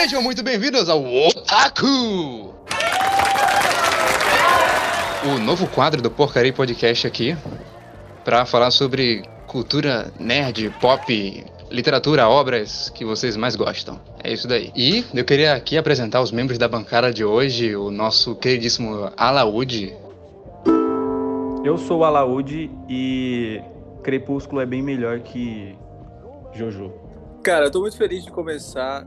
Sejam muito bem-vindos ao Otaku! O novo quadro do Porcaria Podcast aqui, pra falar sobre cultura nerd, pop, literatura, obras que vocês mais gostam. É isso daí. E eu queria aqui apresentar os membros da bancada de hoje, o nosso queridíssimo Alaude. Eu sou o Alaude e Crepúsculo é bem melhor que Jojo. Cara, eu tô muito feliz de começar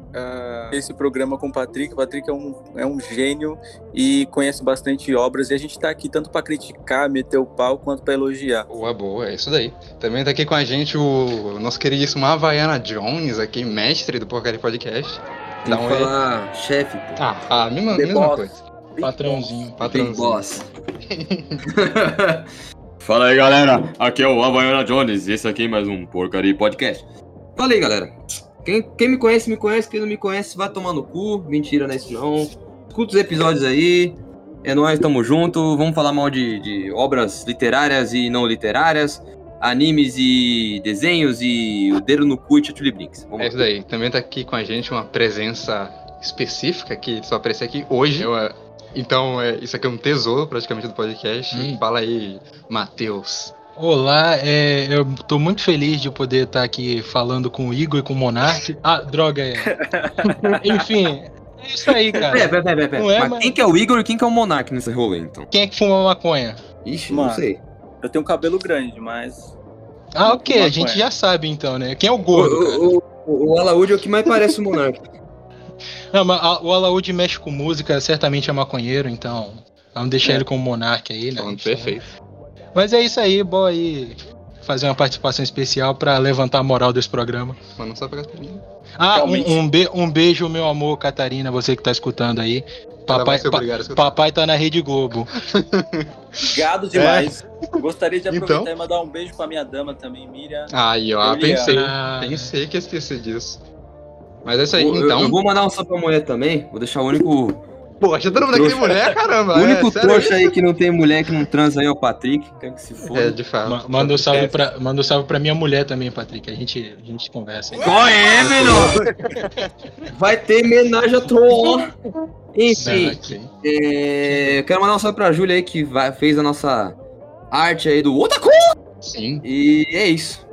esse programa com o Patrick. O Patrick é um gênio e conhece bastante obras. E a gente tá aqui tanto pra criticar, meter o pau, quanto pra elogiar. Boa, boa, é isso daí. Também tá aqui com a gente o nosso queridíssimo Havaiana Jones, aqui, mestre do Porcaria Podcast. Tem que falar chefe. Ah, mesma coisa. Patrãozinho. Boss. Fala aí, galera. Aqui é o Havaiana Jones e esse aqui é mais um Porcaria Podcast. Fala aí, galera. Quem me conhece, quem não me conhece, vai tomar no cu. Mentira, não é isso não. Escuta os episódios aí. É nóis, tamo junto. Vamos falar mal de obras literárias e não literárias, animes e desenhos e o dedo no cu e Tchutchuli Brinks. É isso daí. Também tá aqui com a gente uma presença específica que só apareceu aqui hoje. Então, isso aqui é um tesouro praticamente do podcast. Fala aí, Matheus. Olá, eu tô muito feliz de poder estar aqui falando com o Igor e com o Monark. Ah, droga, Enfim, é isso aí, cara. Pera. Mas quem que é o Igor e quem que é o Monark nesse rolê, então? Quem é que fuma maconha? Ixi, mano, não sei. Eu tenho um cabelo grande, mas... Ah, ok, a gente já sabe então, né? Quem é o gordo? O Alaude é o que mais parece o Monark. Não, mas o Alaude mexe com música, certamente é maconheiro, então... Vamos deixar ele com o Monark aí, né? Perfeito. Mas é isso aí, bom aí fazer uma participação especial pra levantar a moral desse programa. Mas não só pra Catarina. Ah, um beijo, meu amor, Catarina, você que tá escutando aí. Papai tá na Rede Globo. Obrigado demais. É. Gostaria de aproveitar e mandar um beijo pra minha dama também, Miriam. Aí, ó, pensei que ia esquecer disso. Mas é isso aí, então. Eu vou mandar um só pra mulher também, vou deixar o único... Pô, já todo mundo aqui tem mulher, caramba. O único trouxa aí que não tem mulher, que não transa aí é o Patrick. Quer que se foda. É, de fato. Manda um salve pra minha mulher também, Patrick. A gente conversa. Qual é, menino? Vai ter homenagem a Tron. Enfim. Eu quero mandar um salve pra Júlia aí, que fez a nossa arte aí do Otaku. Sim. E é isso.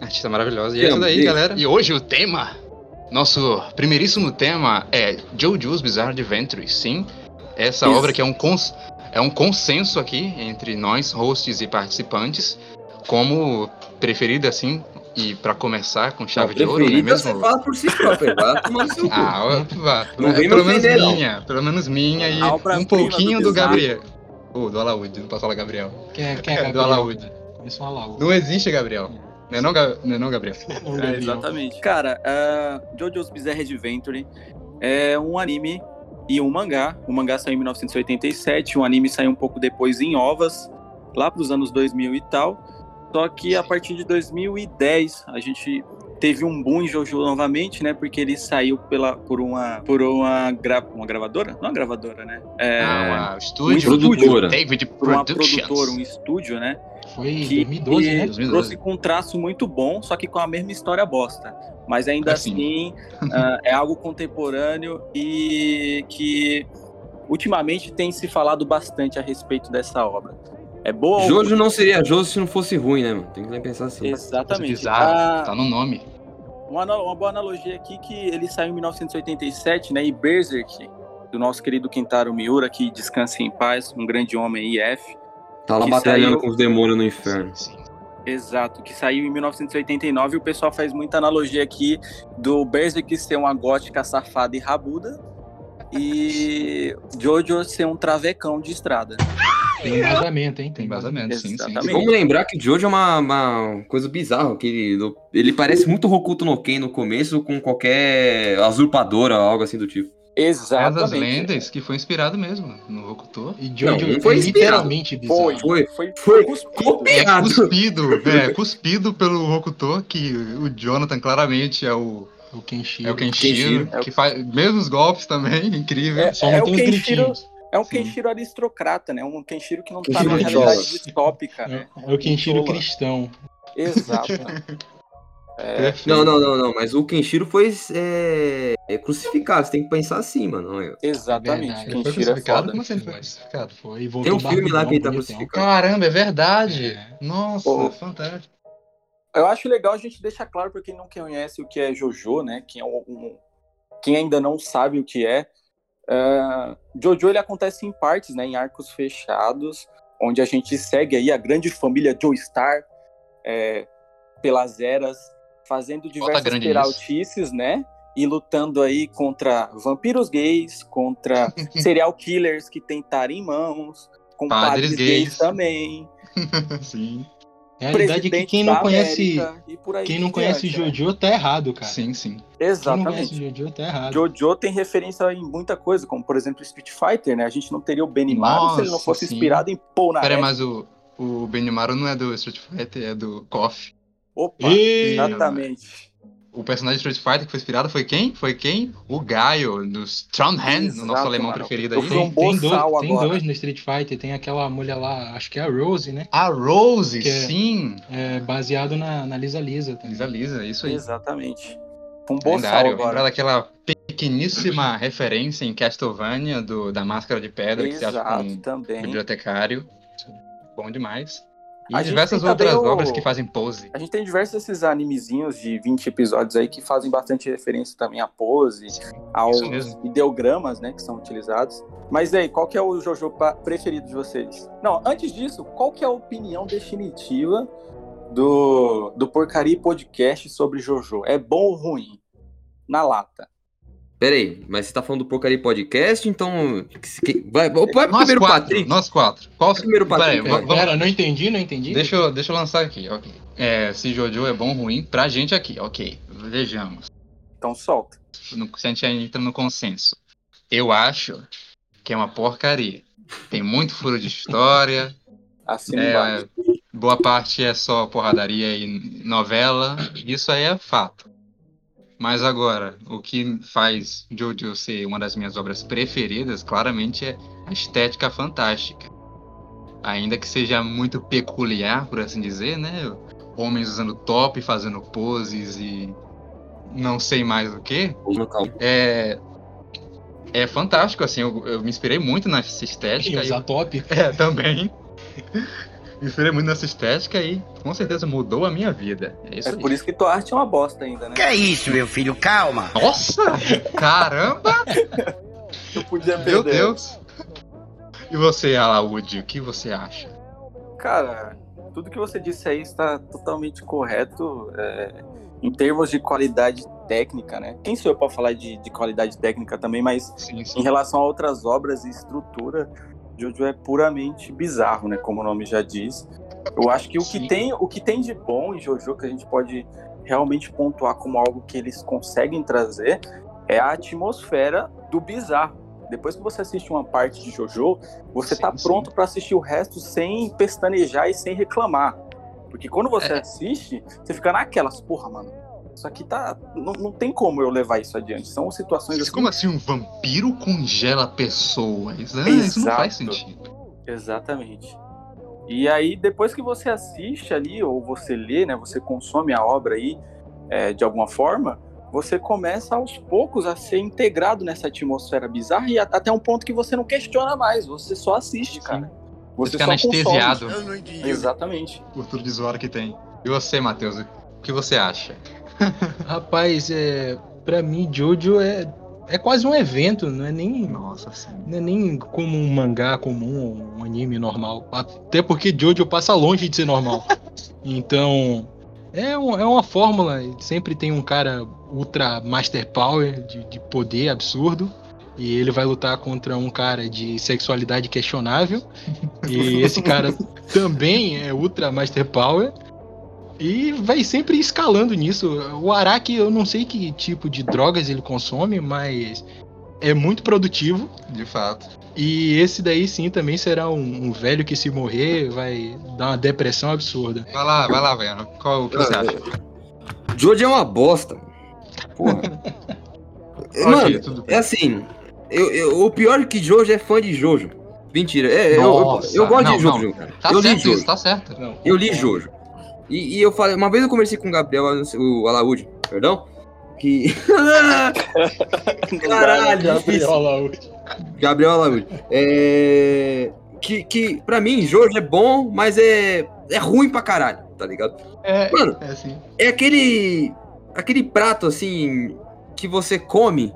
Artista maravilhosa. E é isso daí, galera. E hoje o tema... Nosso primeiríssimo tema é Jojo's Bizarre Adventure, sim. Essa obra que é um consenso aqui entre nós, hosts e participantes, como preferida, assim, e pra começar com chave de ouro, não é mesmo? Você fala por si próprio, vai tomar seu cu. Pelo menos minha e um pouquinho do Gabriel. Do Alaude, não posso falar Gabriel. Quem é do Alaude? Não existe Gabriel. Não é não, Gabriel? É, exatamente. Cara, Jojo's Bizarre Adventure é um anime e um mangá. O mangá saiu em 1987, o anime saiu um pouco depois em ovas, lá pros anos 2000 e tal. Só que a partir de 2010 a gente teve um boom em Jojo novamente, né? Porque ele saiu por uma gravadora? Não é uma gravadora, né? Um estúdio. Uma produtora, um estúdio, né? Foi em 2012, né? 2012. Trouxe com um traço muito bom, só que com a mesma história bosta. Mas ainda assim é algo contemporâneo e que ultimamente tem se falado bastante a respeito dessa obra. É boa. Jojo não seria Jojo se não fosse ruim, né, mano? Tem que pensar assim. Exatamente. Bizarro, tá no nome. Uma boa analogia aqui que ele saiu em 1987, né? E Berserk, do nosso querido Kentaro Miura, que descansa em paz, um grande homem IF. Tá lá batalhando com os demônios no inferno. Sim. Exato, que saiu em 1989 e o pessoal faz muita analogia aqui do Berserk ser uma gótica safada e rabuda e Jojo ser um travecão de estrada. Tem embasamento, hein? Tem embasamento, sim. Vamos lembrar que Jojo é uma coisa bizarra, que ele parece muito Hokuto no Ken no começo com qualquer usurpadora, algo assim do tipo. Exatamente. As lendas que foi inspirado mesmo no Hokuto. E Jojo foi literalmente bizarro. Foi copiado. Cuspido pelo Hokuto, que o Jonathan claramente é o Kenshiro. Que faz mesmos golpes também, incrível. É um Kenshiro aristocrata, né? Um Kenshiro que não tá na realidade distópica, né? É o Kenshiro cristão. Exato. É, não, mas o Kenshiro foi crucificado, você tem que pensar assim, mano. Exatamente, verdade. Ele foi crucificado, como assim ele foi crucificado? Foi, tem um filme lá que ele tá crucificado. Caramba, é verdade, nossa, oh, fantástico. Eu acho legal a gente deixar claro pra quem não conhece o que é Jojo, né, quem ainda não sabe o que é. Jojo, ele acontece em partes, né, em arcos fechados, onde a gente segue aí a grande família Joestar, pelas eras, fazendo diversas peraltices, né? E lutando aí contra vampiros gays, contra serial killers que tentaram em mãos, com padres gays também. Sim. É a realidade que quem não conhece, Jojo tá errado, cara. Sim, sim. Exatamente. Quem não conhece Jojo tá errado. Jojo tem referência em muita coisa, como por exemplo Street Fighter, né? A gente não teria o Benimaru se ele não fosse inspirado em Porcaria. Pera, mas o Benimaru não é do Street Fighter, é do KOF. Opa, exatamente. O personagem de Street Fighter que foi inspirado foi quem? O Gaio, do Stronghands, o nosso alemão preferido aí. Tem dois no Street Fighter, tem aquela mulher lá, acho que é a Rose, né? A Rose, sim! É baseado na Lisa Lisa. Também. Lisa Lisa, isso aí. Exatamente. Um bom sal agora. Lembrar daquela pequeníssima referência em Castlevania, da máscara de pedra, que se acha um bibliotecário. Bom demais. E diversas outras obras que fazem pose. A gente tem diversos esses animezinhos de 20 episódios aí que fazem bastante referência também à pose, aos ideogramas, né, que são utilizados. Mas aí, qual que é o Jojo preferido de vocês? Não, antes disso, qual que é a opinião definitiva do Porcaria Podcast sobre Jojo? É bom ou ruim? Na lata. Peraí, mas você tá falando do Porcaria Podcast, então... Vai pro primeiro Patrick. Nós quatro. Qual o primeiro Patrick? Pera, não entendi. Deixa eu lançar aqui, ok. Se Jojo é bom ou ruim, pra gente aqui, ok. Vejamos. Então solta. Se a gente entra no consenso. Eu acho que é uma porcaria. Tem muito furo de história. Assim boa parte é só porradaria e novela. Isso aí é fato. Mas agora, o que faz Jojo ser uma das minhas obras preferidas, claramente, é a estética fantástica. Ainda que seja muito peculiar, por assim dizer, né? Homens usando top, fazendo poses e não sei mais o quê. É fantástico, assim, eu me inspirei muito nessa estética. E usar top? Também. Me inspirei muito nessa estética e com certeza mudou a minha vida. Por isso que tua arte é uma bosta ainda, né? Que é isso, meu filho? Calma! Nossa! Caramba! Eu podia perder. Meu Deus! E você, Alaude, o que você acha? Cara, tudo que você disse aí está totalmente correto em termos de qualidade técnica, né? Quem sou eu para falar de qualidade técnica também, mas sim. Em relação a outras obras e estrutura... Jojo é puramente bizarro, né? Como o nome já diz. Eu acho que o que tem de bom em Jojo, que a gente pode realmente pontuar como algo que eles conseguem trazer, é a atmosfera do bizarro. Depois que você assiste uma parte de Jojo, você tá pronto para assistir o resto sem pestanejar e sem reclamar. Porque quando você assiste, você fica naquelas, porra, mano. Isso aqui não tem como eu levar isso adiante. São situações assim... Como assim um vampiro congela pessoas? Isso não faz sentido. Exatamente. E aí, depois que você assiste ali, ou você lê, né? Você consome a obra aí, de alguma forma, você começa aos poucos a ser integrado nessa atmosfera bizarra e até um ponto que você não questiona mais. Você só assiste, cara. Você fica anestesiado. Exatamente. Por tudo de zoar que tem. E você, Matheus, o que você acha? Rapaz, pra mim Jojo é quase um evento, não é nem, não é nem como um mangá comum, um anime normal, até porque Jojo passa longe de ser normal. Então é uma fórmula, sempre tem um cara ultra master power de poder absurdo e ele vai lutar contra um cara de sexualidade questionável e esse cara também é ultra master power. E vai sempre escalando nisso. O Araki, eu não sei que tipo de drogas ele consome, mas é muito produtivo. De fato. E esse daí sim também será um velho que se morrer vai dar uma depressão absurda. Vai lá, velho. Qual o que você acha? Jojo é uma bosta. Porra. Mano, é assim. O pior que Jojo é fã de Jojo. Mentira. Eu gosto de Jojo, cara. Tá certo isso, tá certo. Eu li Jojo. E eu falei, uma vez eu conversei com o Gabriel, o Alaude, perdão, que... Caralho, Gabriel Alaude. Que pra mim, Jorge é bom, mas é ruim pra caralho, tá ligado? Mano, assim. É aquele prato, assim, que você come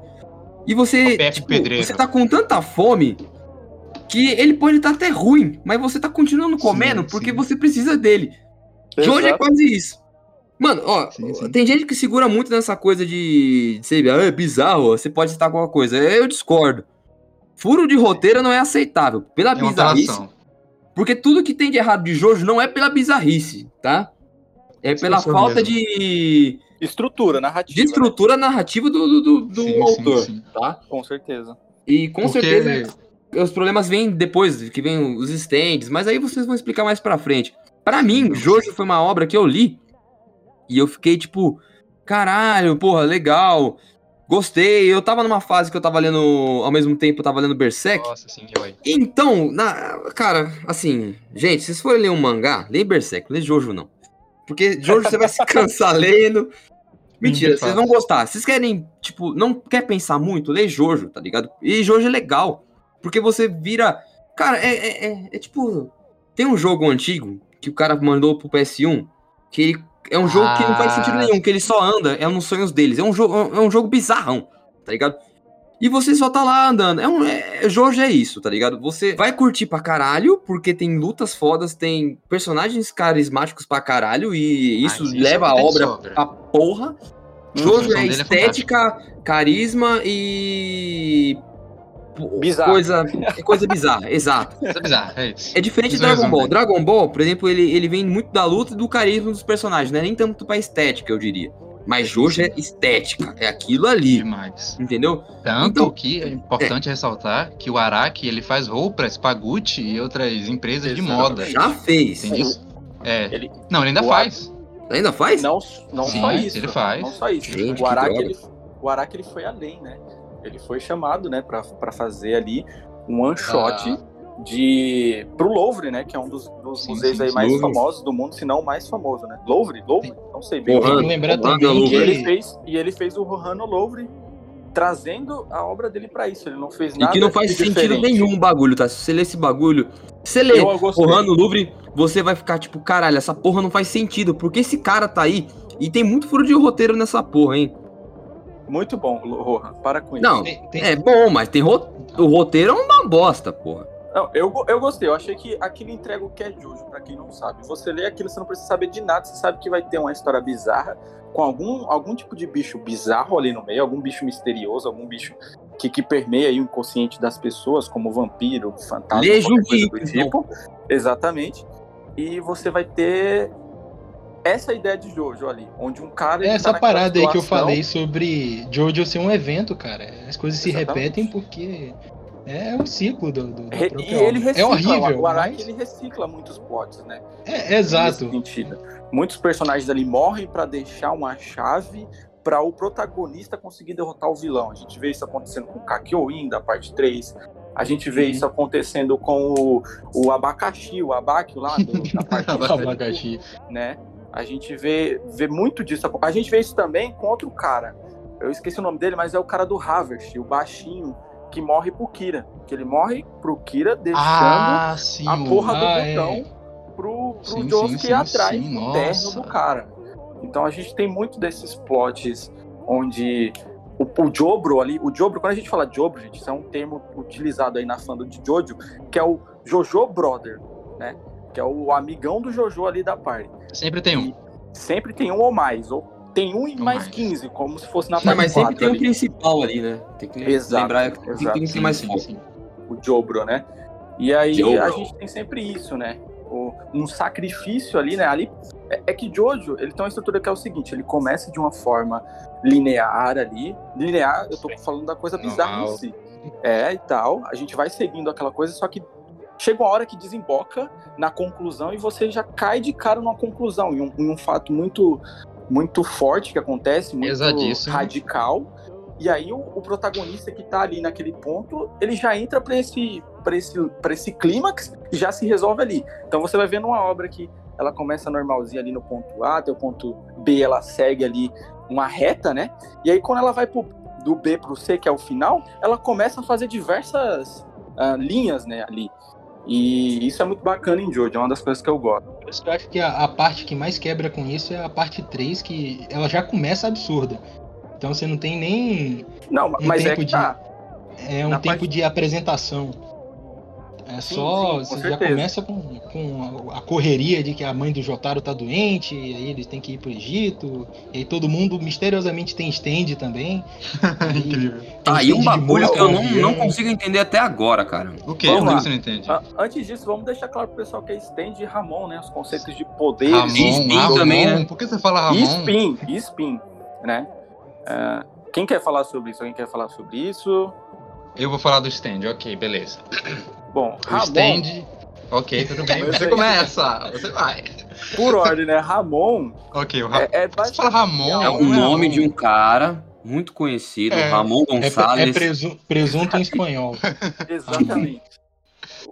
e você, você tá com tanta fome que ele pode estar até ruim, mas você tá continuando comendo porque você precisa dele. Jorge é quase isso. Mano, ó, sim. Tem gente que segura muito nessa coisa de sei lá, é bizarro, você pode citar alguma coisa. Eu discordo. Furo de roteiro não é aceitável, pela bizarrice. Porque tudo que tem de errado de Jojo não é pela bizarrice, tá? É pela falta de... estrutura narrativa. De estrutura narrativa do autor, tá? Com certeza. E com certeza os problemas vêm depois, que vêm os stands, mas aí vocês vão explicar mais pra frente. Pra mim, Jojo foi uma obra que eu li e eu fiquei tipo, caralho, porra, legal, gostei. Eu tava numa fase que eu tava lendo, ao mesmo tempo eu tava lendo Berserk. Nossa, sim, eu... Então, cara, assim, gente, se vocês forem ler um mangá, lê Berserk, lê Jojo não. Porque Jojo você vai se cansar lendo. Mentira, vocês vão gostar. Vocês querem, tipo, não quer pensar muito, lê Jojo, tá ligado? E Jojo é legal, porque você vira... Cara, é tipo... Tem um jogo antigo que o cara mandou pro PS1, que ele é um jogo que não faz sentido nenhum, que ele só anda, é nos sonhos deles. É um jogo bizarrão, tá ligado? E você só tá lá andando. Jojo é isso, tá ligado? Você vai curtir pra caralho, porque tem lutas fodas, tem personagens carismáticos pra caralho, e isso leva a obra pra porra. Jojo é estética, carisma e... bizarro. Coisa bizarra, exato. É diferente de Dragon Ball. Dragon Ball, por exemplo, ele vem muito da luta e do carisma dos personagens, né? Nem tanto pra estética, eu diria. Mas Jojo é estética, é aquilo ali. Demais. Entendeu? Tanto que é importante ressaltar que o Araki, ele faz roupas pra Gucci e outras empresas de moda. Já fez. Tem isso? Não, ele ainda faz. Ainda faz? Não sim, só isso. Ele faz. Não só isso. Gente, o Araki, ele foi além, né? Ele foi chamado, né, pra fazer ali um one-shot pro Louvre, né, que é um dos museus aí mais famosos do mundo, se não o mais famoso, né? Louvre? Não sei bem. Ele fez o Rohan no Louvre, trazendo a obra dele pra isso. Ele não fez nada. E que não faz sentido nenhum o bagulho, tá? Se você ler esse bagulho, se você ler o Rohan no Louvre, você vai ficar tipo, caralho, essa porra não faz sentido, porque esse cara tá aí e tem muito furo de roteiro nessa porra, hein? Muito bom, Rohan, para com isso. Não, é bom, mas tem o roteiro é uma bosta, porra. Não, eu gostei, eu achei que aquilo entrega o que é Jojo, pra quem não sabe. Você lê aquilo, você não precisa saber de nada, você sabe que vai ter uma história bizarra, com algum tipo de bicho bizarro ali no meio, algum bicho misterioso, algum bicho que permeia aí o inconsciente das pessoas, como vampiro, fantasma, qualquer coisa do tipo. Exatamente. E você vai ter... essa ideia de Jojo ali, onde um cara... essa parada situação... aí que eu falei sobre Jojo ser um evento, cara. As coisas se repetem porque é o ciclo do próprio... E ele recicla, é horrível, o Araki, mas... ele recicla muitos plots, né? Exato. Muitos personagens ali morrem pra deixar uma chave pra o protagonista conseguir derrotar o vilão. A gente vê isso acontecendo com o Kakyoin, da parte 3... A gente vê isso acontecendo com o Abacaxi, o Abaque lá da parte 3... Abacaxi. Né? A gente vê muito disso. A gente vê isso também com outro cara. Eu esqueci o nome dele, mas é o cara do Havers, o baixinho, que morre pro Kira. Que ele morre pro Kira deixando a porra do botão pro Josuke ir atrás do terno do cara. Então a gente tem muito desses plots onde o Jobro ali... O Jobro, quando a gente fala Jobro, gente, isso é um termo utilizado aí na fandom de Jojo, que é o Jojo Brother, né? Que é o amigão do Jojo ali da party. Sempre tem um. E sempre tem um ou mais. Ou tem um e mais 15, como se fosse na parte 4. Mas sempre tem um principal ali, né? Tem que lembrar que tem mais forte. O Jobro, né? E aí a gente tem sempre isso, né? Um sacrifício ali, né? Ali é que Jojo, ele tem uma estrutura que é o seguinte, ele começa de uma forma linear ali. Linear, eu tô falando da coisa bizarra em si. E tal. A gente vai seguindo aquela coisa, só que chega uma hora que desemboca na conclusão e você já cai de cara numa conclusão, em um fato muito, muito forte que acontece, muito radical. E aí o protagonista que tá ali naquele ponto, ele já entra pra esse clímax e já se resolve ali. Então você vai vendo uma obra que ela começa normalzinha ali no ponto A, até o ponto B ela segue ali uma reta, né? E aí quando ela vai do B pro C, que é o final, ela começa a fazer diversas linhas, né, ali. E isso é muito bacana em Jojo, é uma das coisas que eu gosto. Eu acho que a parte que mais quebra com isso é a parte 3, que ela já começa absurda. Então você não tem nem... Não, mas é que tá. É um tempo de apresentação. É só, você já começa com a correria de que a mãe do Jotaro tá doente, e aí eles têm que ir pro Egito, e aí todo mundo misteriosamente tem stand também. Incrível. Tá aí um bagulho que eu não consigo entender até agora, cara. O que? Como você não entende? Antes disso, vamos deixar claro pro pessoal que é stand e Ramon, né? Os conceitos de poder. Spin também, né? Por que você fala Ramon? Spin, né? Quem quer falar sobre isso? Alguém quer falar sobre isso? Eu vou falar do stand, ok, beleza. Bom, Ramon... stand, ok, tudo bem. Você começa, você vai. Por ordem, né? Ramon... Ok, o Ramon... Você fala Ramon... É o nome de um cara muito conhecido, Ramon Gonçalves... presunto em espanhol. Exatamente.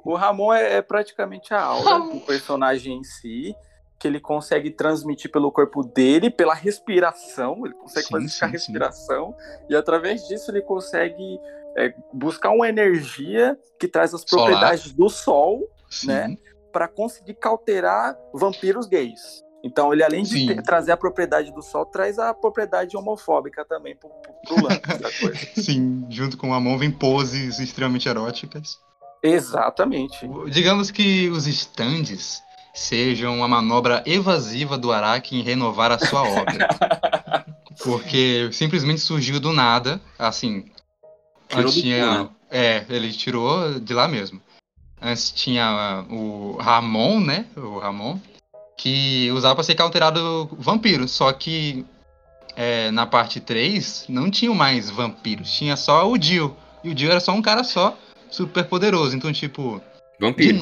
O Ramon é praticamente a aura do personagem em si, que ele consegue transmitir pelo corpo dele, pela respiração, ele consegue fazer a respiração, e através disso ele consegue... buscar uma energia que traz as propriedades do sol, né, para conseguir cauterar vampiros gays. Então ele, além de trazer a propriedade do sol, traz a propriedade homofóbica também pro lance da coisa. Sim, junto com a mão vem poses extremamente eróticas. Exatamente. Digamos que os stands sejam uma manobra evasiva do Araki em renovar a sua obra. Porque simplesmente surgiu do nada, assim... Antes tinha, ele tirou de lá mesmo. Antes tinha o Ramon, né? O Ramon, que usava pra ser counterado vampiro. Só que na parte 3 não tinham mais vampiros. Tinha só o Dio. E o Dio era só um cara só, super poderoso. Então, tipo, vampiro.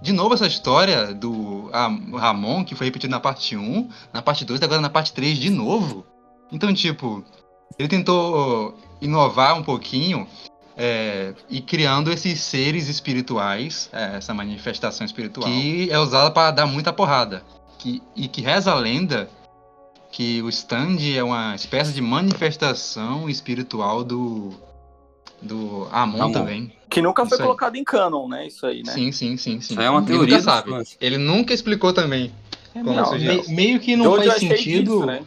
De novo essa história do Ramon, que foi repetido na parte 1, na parte 2, agora na parte 3 de novo. Então, tipo, ele tentou inovar um pouquinho e criando esses seres espirituais, essa manifestação espiritual, que é usada para dar muita porrada. E que reza a lenda que o stand é uma espécie de manifestação espiritual do Amon também. Que nunca foi colocado em canon, né? Isso aí, né? Sim. Isso é uma teoria, nunca sabe. Mas... Ele nunca explicou também. Meio que não faz sentido... Disso, né?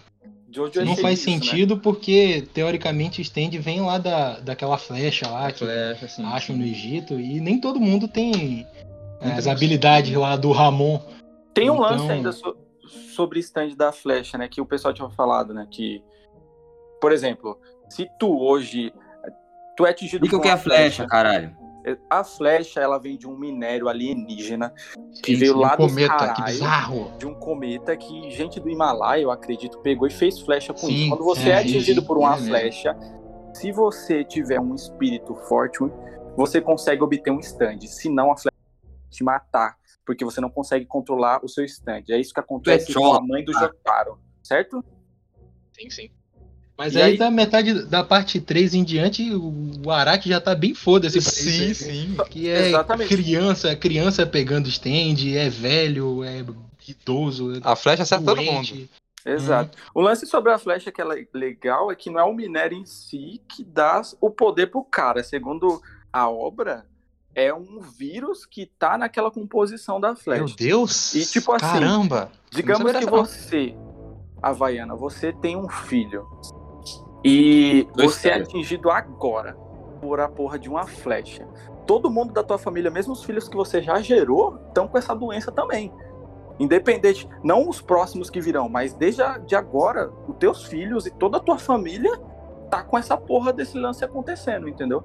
Não faz sentido, né? Porque teoricamente o stand vem lá daquela flecha lá que acham no Egito, e nem todo mundo tem as habilidades lá do Ramon. Tem um lance ainda sobre o stand da flecha, né? Que o pessoal tinha falado, né? Que, por exemplo, se tu hoje tu é atingido com a flecha, caralho. A flecha, ela vem de um minério alienígena que veio lá do caralho, de um cometa que gente do Himalaia, eu acredito, pegou e fez flecha com isso. Quando você é atingido por uma flecha, se você tiver um espírito forte, você consegue obter um stand. Se não, a flecha vai te matar, porque você não consegue controlar o seu stand. É isso que acontece com a mãe do Jotaro, certo? Sim. Mas aí da metade da parte 3 em diante, o Araki já tá bem foda-se. Sim. Que é exatamente. criança pegando stand, é velho, é idoso. A flecha acerta todo mundo. Exato. O lance sobre a flecha que é legal é que não é o minério em si que dá o poder pro cara. Segundo a obra, é um vírus que tá naquela composição da flecha. Meu Deus! E tipo assim, caramba! Digamos que você, Havaiana, você tem um filho. E você é atingido agora por a porra de uma flecha. Todo mundo da tua família, mesmo os filhos que você já gerou, estão com essa doença também. Independente, não os próximos que virão, mas desde de agora, os teus filhos e toda a tua família tá com essa porra desse lance acontecendo, entendeu?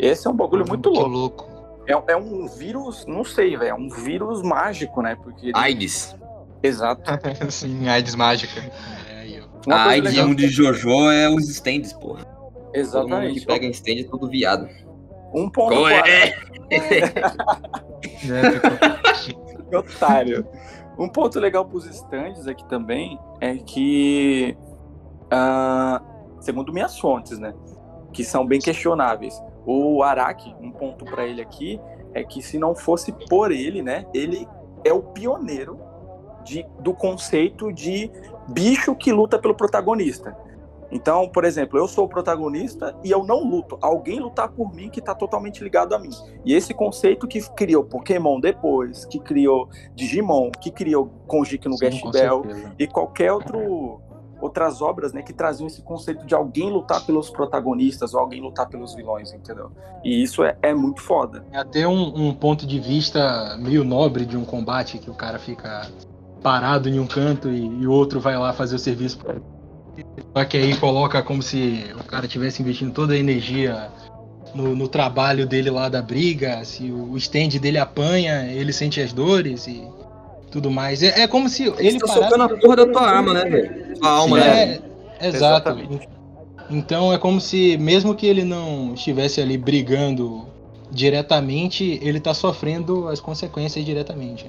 Esse é um bagulho muito louco. É um vírus, não sei, velho, é um vírus mágico, né? Porque AIDS. Exato. Sim, AIDS mágica. A ideia de Jojo é os stands, porra. Exatamente. Todo mundo que pega stand é todo viado. 1.4. Que otário. Um ponto legal pros stands aqui também é que, segundo minhas fontes, né, que são bem questionáveis, o Araki, um ponto pra ele aqui, é que se não fosse por ele, né, ele é o pioneiro do conceito de bicho que luta pelo protagonista. Então, por exemplo, eu sou o protagonista e eu não luto. Alguém lutar por mim que está totalmente ligado a mim. E esse conceito que criou Pokémon depois, que criou Digimon, que criou Konjiki no Gash Bell e qualquer outras obras, né, que traziam esse conceito de alguém lutar pelos protagonistas ou alguém lutar pelos vilões, entendeu? E isso é muito foda. É até um ponto de vista meio nobre de um combate que o cara fica parado em um canto e o outro vai lá fazer o serviço. Só que aí coloca como se o cara estivesse investindo toda a energia no trabalho dele lá da briga. Se o stand dele apanha, ele sente as dores e tudo mais. É como se ele tá soltando a porra da tua alma, né, velho? Tua alma, né? Exato. Então é como se, mesmo que ele não estivesse ali brigando diretamente, ele tá sofrendo as consequências diretamente.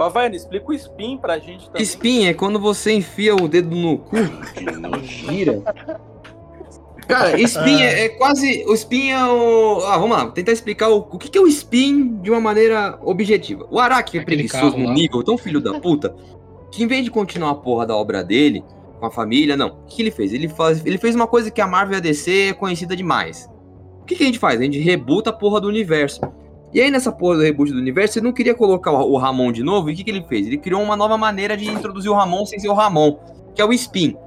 Ó, Havaiana, explica o spin pra gente também. Spin é quando você enfia o dedo no cu e gira. Cara, spin é quase... O spin é o... Ah, vamos lá, vou tentar explicar o que é o spin de uma maneira objetiva. O Araki é preguiçoso no nível, tão filho da puta, que em vez de continuar a porra da obra dele, com a família, não. O que ele fez? Ele fez uma coisa que a Marvel e a DC é conhecida demais. O que a gente faz? A gente rebuta a porra do universo. E aí nessa porra do reboot do universo, ele não queria colocar o Ramon de novo, e o que ele fez? Ele criou uma nova maneira de introduzir o Ramon sem ser o Ramon, que é o Spin.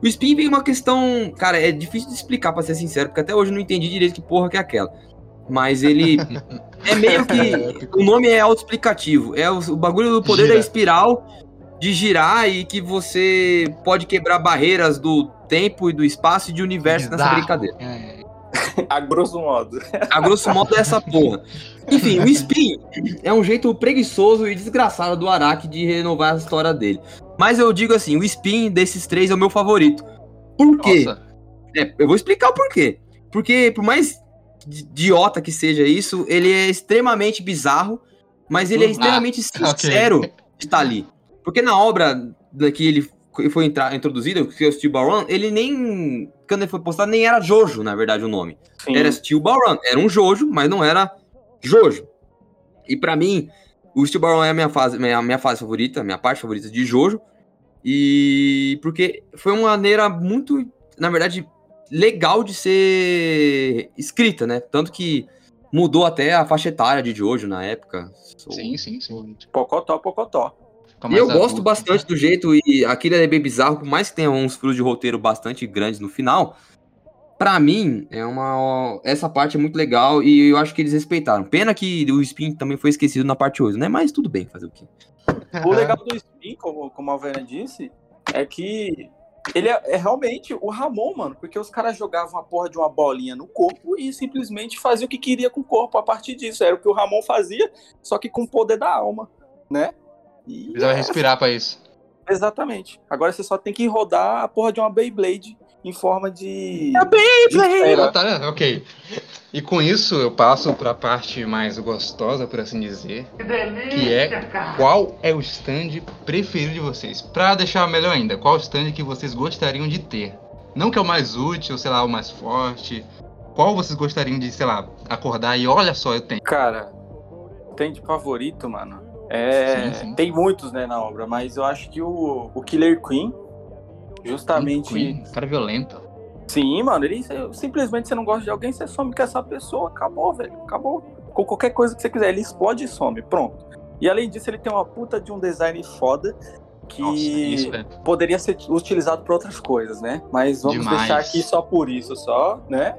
O Spin vem uma questão... Cara, é difícil de explicar, pra ser sincero, porque até hoje eu não entendi direito que porra que é aquela. Mas ele... é meio que... O nome é autoexplicativo. É o bagulho do poder da espiral de girar e que você pode quebrar barreiras do tempo e do espaço e de universo nessa brincadeira. A grosso modo é essa porra. Enfim, o Spin é um jeito preguiçoso e desgraçado do Araki de renovar a história dele. Mas eu digo assim, o Spin desses três é o meu favorito. Por quê? Eu vou explicar o porquê. Porque por mais idiota que seja isso, ele é extremamente bizarro, mas ele é extremamente sincero de estar ali. Porque na obra que ele foi introduzido, que é o Steel Ball Run, ele nem... Quando ele foi postado, nem era Jojo, na verdade, o nome. Sim. Era Steel Ball Run. Era um Jojo, mas não era Jojo. E pra mim, o Steel Ball Run é a minha fase favorita, a minha parte favorita de Jojo. E... Porque foi uma maneira muito, na verdade, legal de ser escrita, né? Tanto que mudou até a faixa etária de Jojo na época. Sim. Pocotó. E eu gosto bastante do jeito, e aquele é bem bizarro, por mais que tenha uns furos de roteiro bastante grandes no final, pra mim, essa parte é muito legal, e eu acho que eles respeitaram. Pena que o Spin também foi esquecido na parte 8, né? Mas tudo bem, fazer o quê? O legal do Spin, como a Havaiana disse, é que ele é realmente o Ramon, mano, porque os caras jogavam a porra de uma bolinha no corpo e simplesmente faziam o que queria com o corpo a partir disso. Era o que o Ramon fazia, só que com o poder da alma, né? Precisava respirar pra isso. Exatamente. Agora você só tem que rodar a porra de uma Beyblade em forma de... A Beyblade! Ok. E com isso eu passo pra parte mais gostosa, por assim dizer. Que delícia, que é, cara. Qual é o stand preferido de vocês? Pra deixar melhor ainda, qual stand que vocês gostariam de ter? Não que é o mais útil, sei lá, o mais forte. Qual vocês gostariam de, sei lá, acordar e olha só, eu tenho. Cara, stand favorito, mano. Sim. Tem muitos, né, na obra, mas eu acho que o Killer Queen, justamente... Queen, cara violento. Sim, mano, ele simplesmente, você não gosta de alguém, você some com essa pessoa, acabou, velho, acabou. Com qualquer coisa que você quiser, ele explode e some, pronto. E além disso, ele tem uma puta de um design foda que poderia ser utilizado pra outras coisas, né? Mas vamos deixar aqui só por isso, só, né?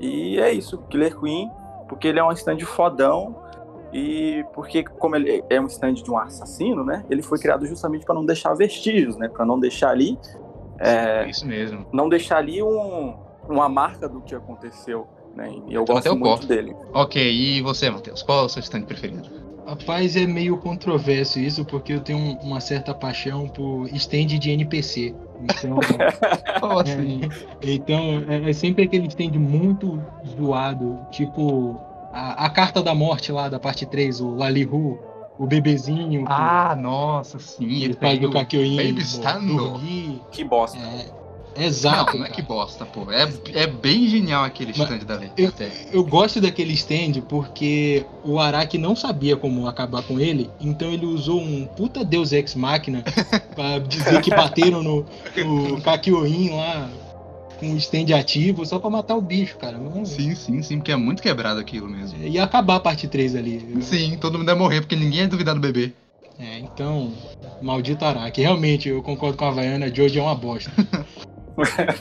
E é isso, Killer Queen, porque ele é um stand fodão. E porque, como ele é um stand de um assassino, né? Ele foi criado justamente para não deixar vestígios, né? Para não deixar ali... isso mesmo. Não deixar ali uma marca do que aconteceu, né? E eu gosto muito dele. Ok, e você, Matheus? Qual é o seu stand preferido? Rapaz, é meio controverso isso, porque eu tenho uma certa paixão por stand de NPC. Então, é sempre aquele stand muito zoado, tipo... A carta da morte lá da parte 3, o Lalihu, o bebezinho. Nossa, sim. Ele faz o Kakyoin. Ele está no... Que bosta. Exato. Não, não é que bosta, pô. É bem genial aquele stand da lei. Eu gosto daquele stand porque o Araki não sabia como acabar com ele, então ele usou um puta Deus Ex Machina pra dizer que bateram no Kakyoin lá com o stand ativo só pra matar o bicho, cara. Mas... Sim, porque é muito quebrado aquilo mesmo. Ia acabar a parte 3 ali. Sim, todo mundo ia morrer porque ninguém ia duvidar do bebê. É, então, maldito Araki. Realmente, eu concordo com a Havaiana, Jojo é uma bosta.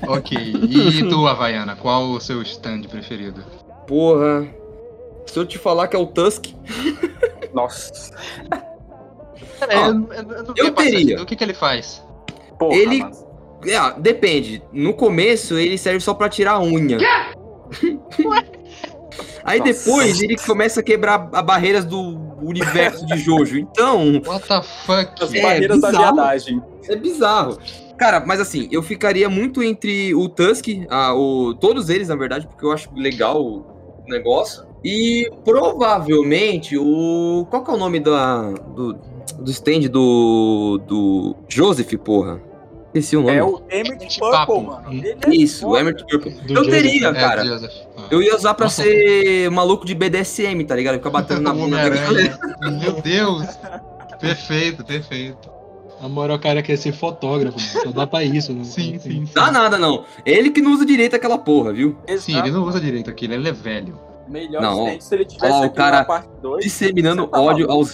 Ok, e tu, Havaiana, qual o seu stand preferido? Porra, se eu te falar que é o Tusk... Nossa. Eu teria. O que ele faz? Porra, ele... Mas... É, depende. No começo, ele serve só pra tirar a unha. Aí nossa, depois ele começa a quebrar as barreiras do universo de Jojo. Então... What the fuck? As barreiras da viadagem. É bizarro. Cara, mas assim, eu ficaria muito entre o Tusk, todos eles, na verdade, porque eu acho legal o negócio. E provavelmente o... Qual que é o nome do stand do Joseph, porra? Esqueci o nome. É o Emmett Purple, mano. Isso, o Emmett Purple. Eu teria, cara. Eu ia usar pra ser maluco de BDSM, tá ligado? Ficar batendo na mão. Meu Deus. Perfeito. Na moral, o cara quer ser fotógrafo, só dá pra isso. Né? Sim. Dá nada, não. Ele que não usa direito aquela porra, viu? Exato. Sim, ele não usa direito aquilo, ele é velho. Melhor não, se ele tivesse aqui na parte 2. Disseminando ódio aos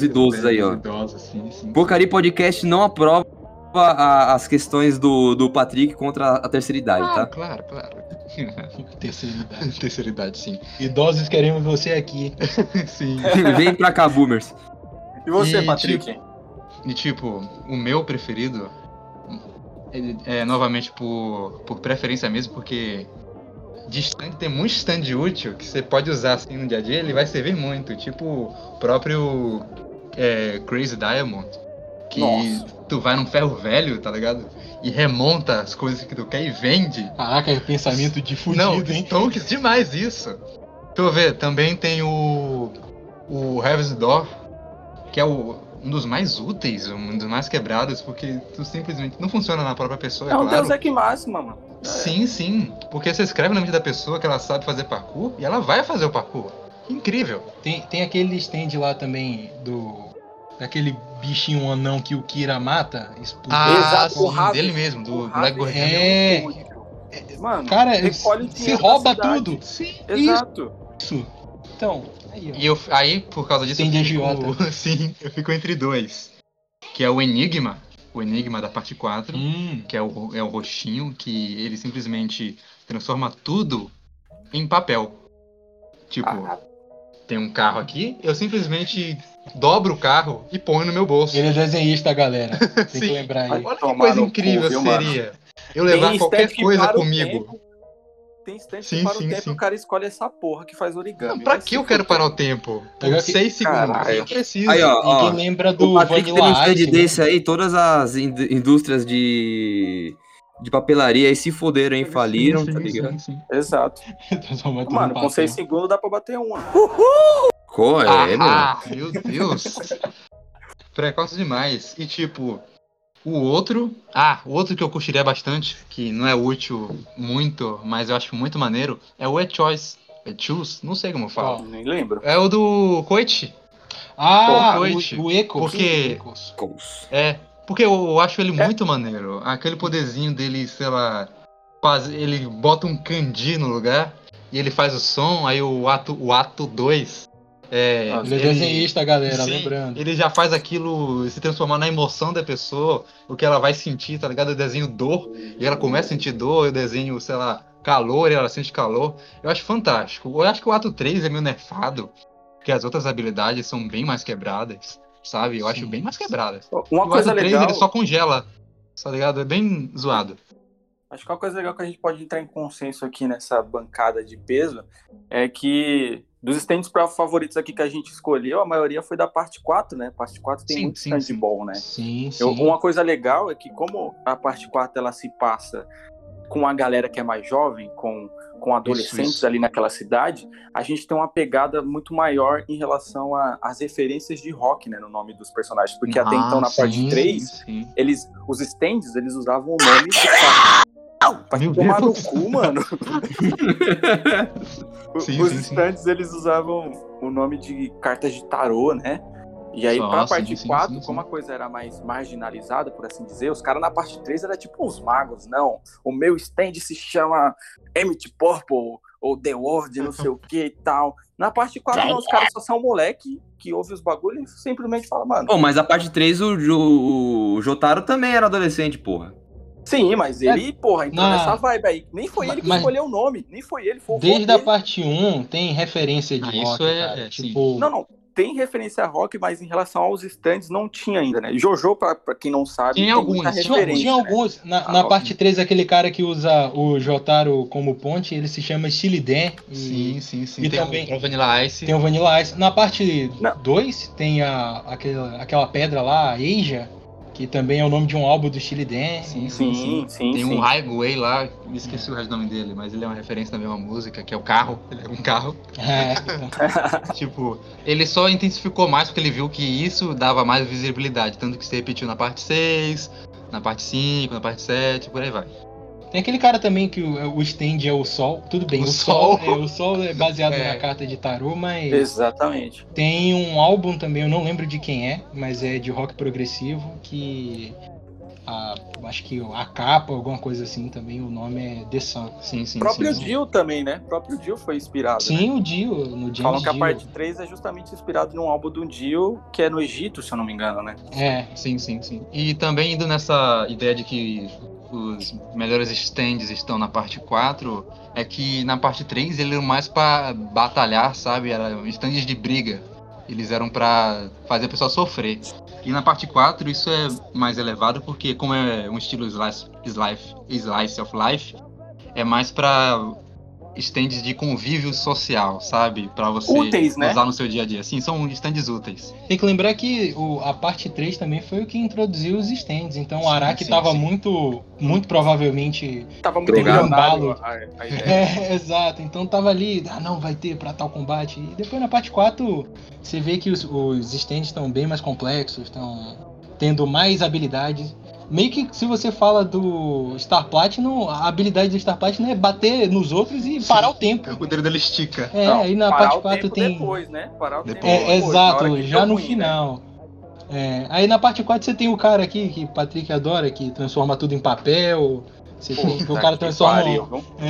idosos aí, ó. Sim. Porcaria Podcast não aprova as questões do Patrick contra a terceira idade, tá? Claro. Terceira idade, sim. Idosos, queremos você aqui. Sim. Vem pra cá, boomers. E você, Patrick? E, o meu preferido é novamente por preferência mesmo, porque de stand tem muito stand útil que você pode usar assim no dia a dia, ele vai servir muito. Tipo o próprio Crazy Diamond, que nossa, tu vai num ferro velho, tá ligado? E remonta as coisas que tu quer e vende. Caraca, é pensamento de fudido, não, hein? Então, que demais isso. Deixa eu ver, também tem o Heaven's Door, que é um dos mais úteis, um dos mais quebrados, porque tu simplesmente não funciona na própria pessoa, é claro. É um Deus Ex Machina, mano. Sim, porque você escreve na mente da pessoa que ela sabe fazer parkour, e ela vai fazer o parkour. Incrível. Tem aquele stand lá também daquele bichinho anão que o Kira mata. Exato, dele mesmo, do Black Gordinho. Mano, cara, você rouba tudo. Sim, exato. Isso. Então, aí, ó. E aí, por causa disso, eu fico entre dois. Que é o Enigma da parte 4, que é o roxinho, que ele simplesmente transforma tudo em papel. Tipo, tem um carro aqui, eu simplesmente dobro o carro e ponho no meu bolso. Ele é desenhista, galera. Tem que lembrar aí. Olha que coisa incrível seria eu levar qualquer coisa comigo. Tem instante que para o tempo e o cara escolhe essa porra que faz origami. Não, pra que eu quero parar o tempo? Por 6 segundos, eu preciso. Aí, ó, lembra do Patrick tem um stand desse aí, todas as indústrias de papelaria aí se foderam, hein, faliram, tá ligado? Sim. Exato. Mano, com 6 segundos dá pra bater uma. Uhul! Qual é, mano? Meu Deus. Precoce demais. E tipo... O outro que eu curtiria bastante, que não é útil muito, mas eu acho muito maneiro, é o E-Choose, não sei como fala. Nem lembro. É o do Koichi. O Eco. Porque eu acho ele muito maneiro. Aquele poderzinho dele, sei lá, ele bota um kanji no lugar e ele faz o som, aí o ato 2... ele é desenhista, galera, lembrando. Ele já faz aquilo se transformar na emoção da pessoa, o que ela vai sentir, tá ligado? Eu desenho dor, e ela começa a sentir dor, eu desenho, sei lá, calor, e ela sente calor. Eu acho fantástico. Eu acho que o ato 3 é meio nerfado, porque as outras habilidades são bem mais quebradas, sabe? Eu acho bem mais quebradas. Uma o coisa ato 3 legal... ele só congela, tá ligado? É bem zoado. Acho que uma coisa legal que a gente pode entrar em consenso aqui nessa bancada de peso é que dos stands favoritos aqui que a gente escolheu, a maioria foi da parte 4, né? Parte 4 tem muito stand bom, né? Sim. Uma coisa legal é que como a parte 4 ela se passa com a galera que é mais jovem, com adolescentes isso. ali naquela cidade, a gente tem uma pegada muito maior em relação às referências de rock, né, no nome dos personagens. Porque até então, na parte 3, os stands eles usavam o nome do Pau! Pra tomar no cu, mano. Sim, os stands, eles usavam o nome de cartas de tarô, né? E aí, pra parte 4, como a coisa era mais marginalizada, por assim dizer, os caras na parte 3 era tipo uns magos. Não, o meu stand se chama Emmett Purple ou The Word, não sei o que e tal. Na parte 4, não, os caras só são moleque que ouve os bagulhos e simplesmente fala, mano... Bom, mas a parte 3, o Jotaro também era adolescente, porra. Sim, mas ele, porra, entrou nessa vibe aí. Nem foi ele que escolheu o nome, nem foi ele. Foi desde a parte 1 tem referência de rock, isso é tipo... Não, tem referência a rock, mas em relação aos stands não tinha ainda, né? Jojo, pra quem não sabe, tem alguns, tinha alguns. Né? Na parte 3, aquele cara que usa o Jotaro como ponte, ele se chama Chiliden. Sim. E tem também o Vanilla Ice. Tem o Vanilla Ice. Na parte 2 tem aquela pedra lá, Asia, que também é o nome de um álbum do Chiliden. Sim. Tem um Highway lá, me esqueci o resto do nome dele, mas ele é uma referência também a uma música, que é o carro, ele é um carro. Tipo, ele só intensificou mais porque ele viu que isso dava mais visibilidade, tanto que se repetiu na parte 6, na parte 5, na parte 7, por aí vai. Tem aquele cara também que o stand é o sol, tudo bem, o sol é baseado na carta de tarô, mas... Exatamente. Tem um álbum também, eu não lembro de quem é, mas é de rock progressivo, que acho que a capa, alguma coisa assim também, o nome é The Sun. Sim. Próprio Dio também, né? O próprio Dio foi inspirado. Sim, né? O Dio, no Dio. Falam que a parte 3 é justamente inspirado num álbum do Dio, que é no Egito, se eu não me engano, né? Sim. E também indo nessa ideia de que... os melhores stands estão na parte 4, é que na parte 3 ele era mais pra batalhar, sabe? Eram stands de briga, eles eram pra fazer a pessoa sofrer. E na parte 4 isso é mais elevado, porque como é um estilo slice of life, é mais pra stands de convívio social, sabe? Pra você úteis, usar no seu dia a dia. Sim, são stands úteis. Tem que lembrar que a parte 3 também foi o que introduziu os stands. Então o Araki tava muito provavelmente... Tava muito engambado. Exato. Então tava ali, vai ter pra tal combate. E depois na parte 4 você vê que os stands estão bem mais complexos, estão tendo mais habilidades. Meio que se você fala do Star Platinum, a habilidade do Star Platinum é bater nos outros e parar o tempo. O poder dele estica. Aí na parte 4 tem... depois, né? Parar o tempo depois. Exato, já no final. Né? Aí na parte 4 você tem o cara aqui, que o Patrick adora, que transforma tudo em papel. O cara transforma...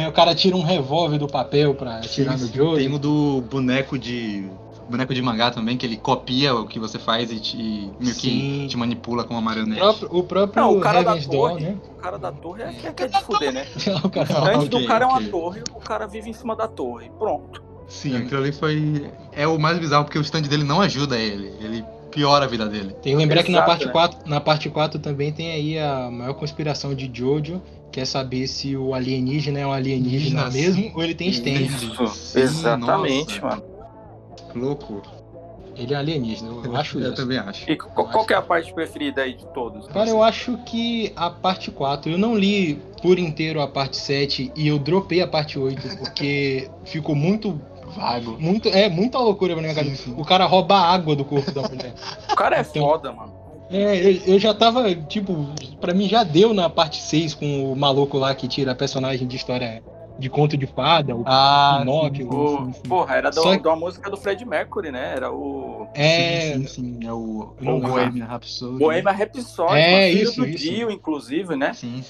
o cara tira um revólver do papel pra tirar no jogo. Tem o do boneco de mangá também, que ele copia o que você faz e te manipula com uma marionete. O próprio não, o cara da torre, né? O cara da torre é de fuder, né? O stand do cara é uma torre, o cara vive em cima da torre, pronto. Sim, aquilo ali foi... É o mais bizarro, porque o stand dele não ajuda ele piora a vida dele. Tem que lembrar que na parte 4 também tem aí a maior conspiração de Jojo, que é saber se o alienígena é um alienígena mesmo, ou ele tem stand. Exatamente, mano. Louco. Ele é alienígena, eu acho isso. Eu também acho. E qual que é a parte preferida aí de todos? Cara, eu acho que a parte 4. Eu não li por inteiro a parte 7 e eu dropei a parte 8 porque ficou muito vago. Muita loucura pra minha cabeça. O cara rouba a água do corpo da mulher. O cara é foda, mano. Eu já tava, tipo, pra mim já deu na parte 6 com o maluco lá que tira a personagem de história de conto de fada, o Pinóquio. Porra, era da música do Fred Mercury, né? Era o... É o Bohemian Rhapsody. Bohemian Rhapsody, filho do Dio, inclusive, né? Sim.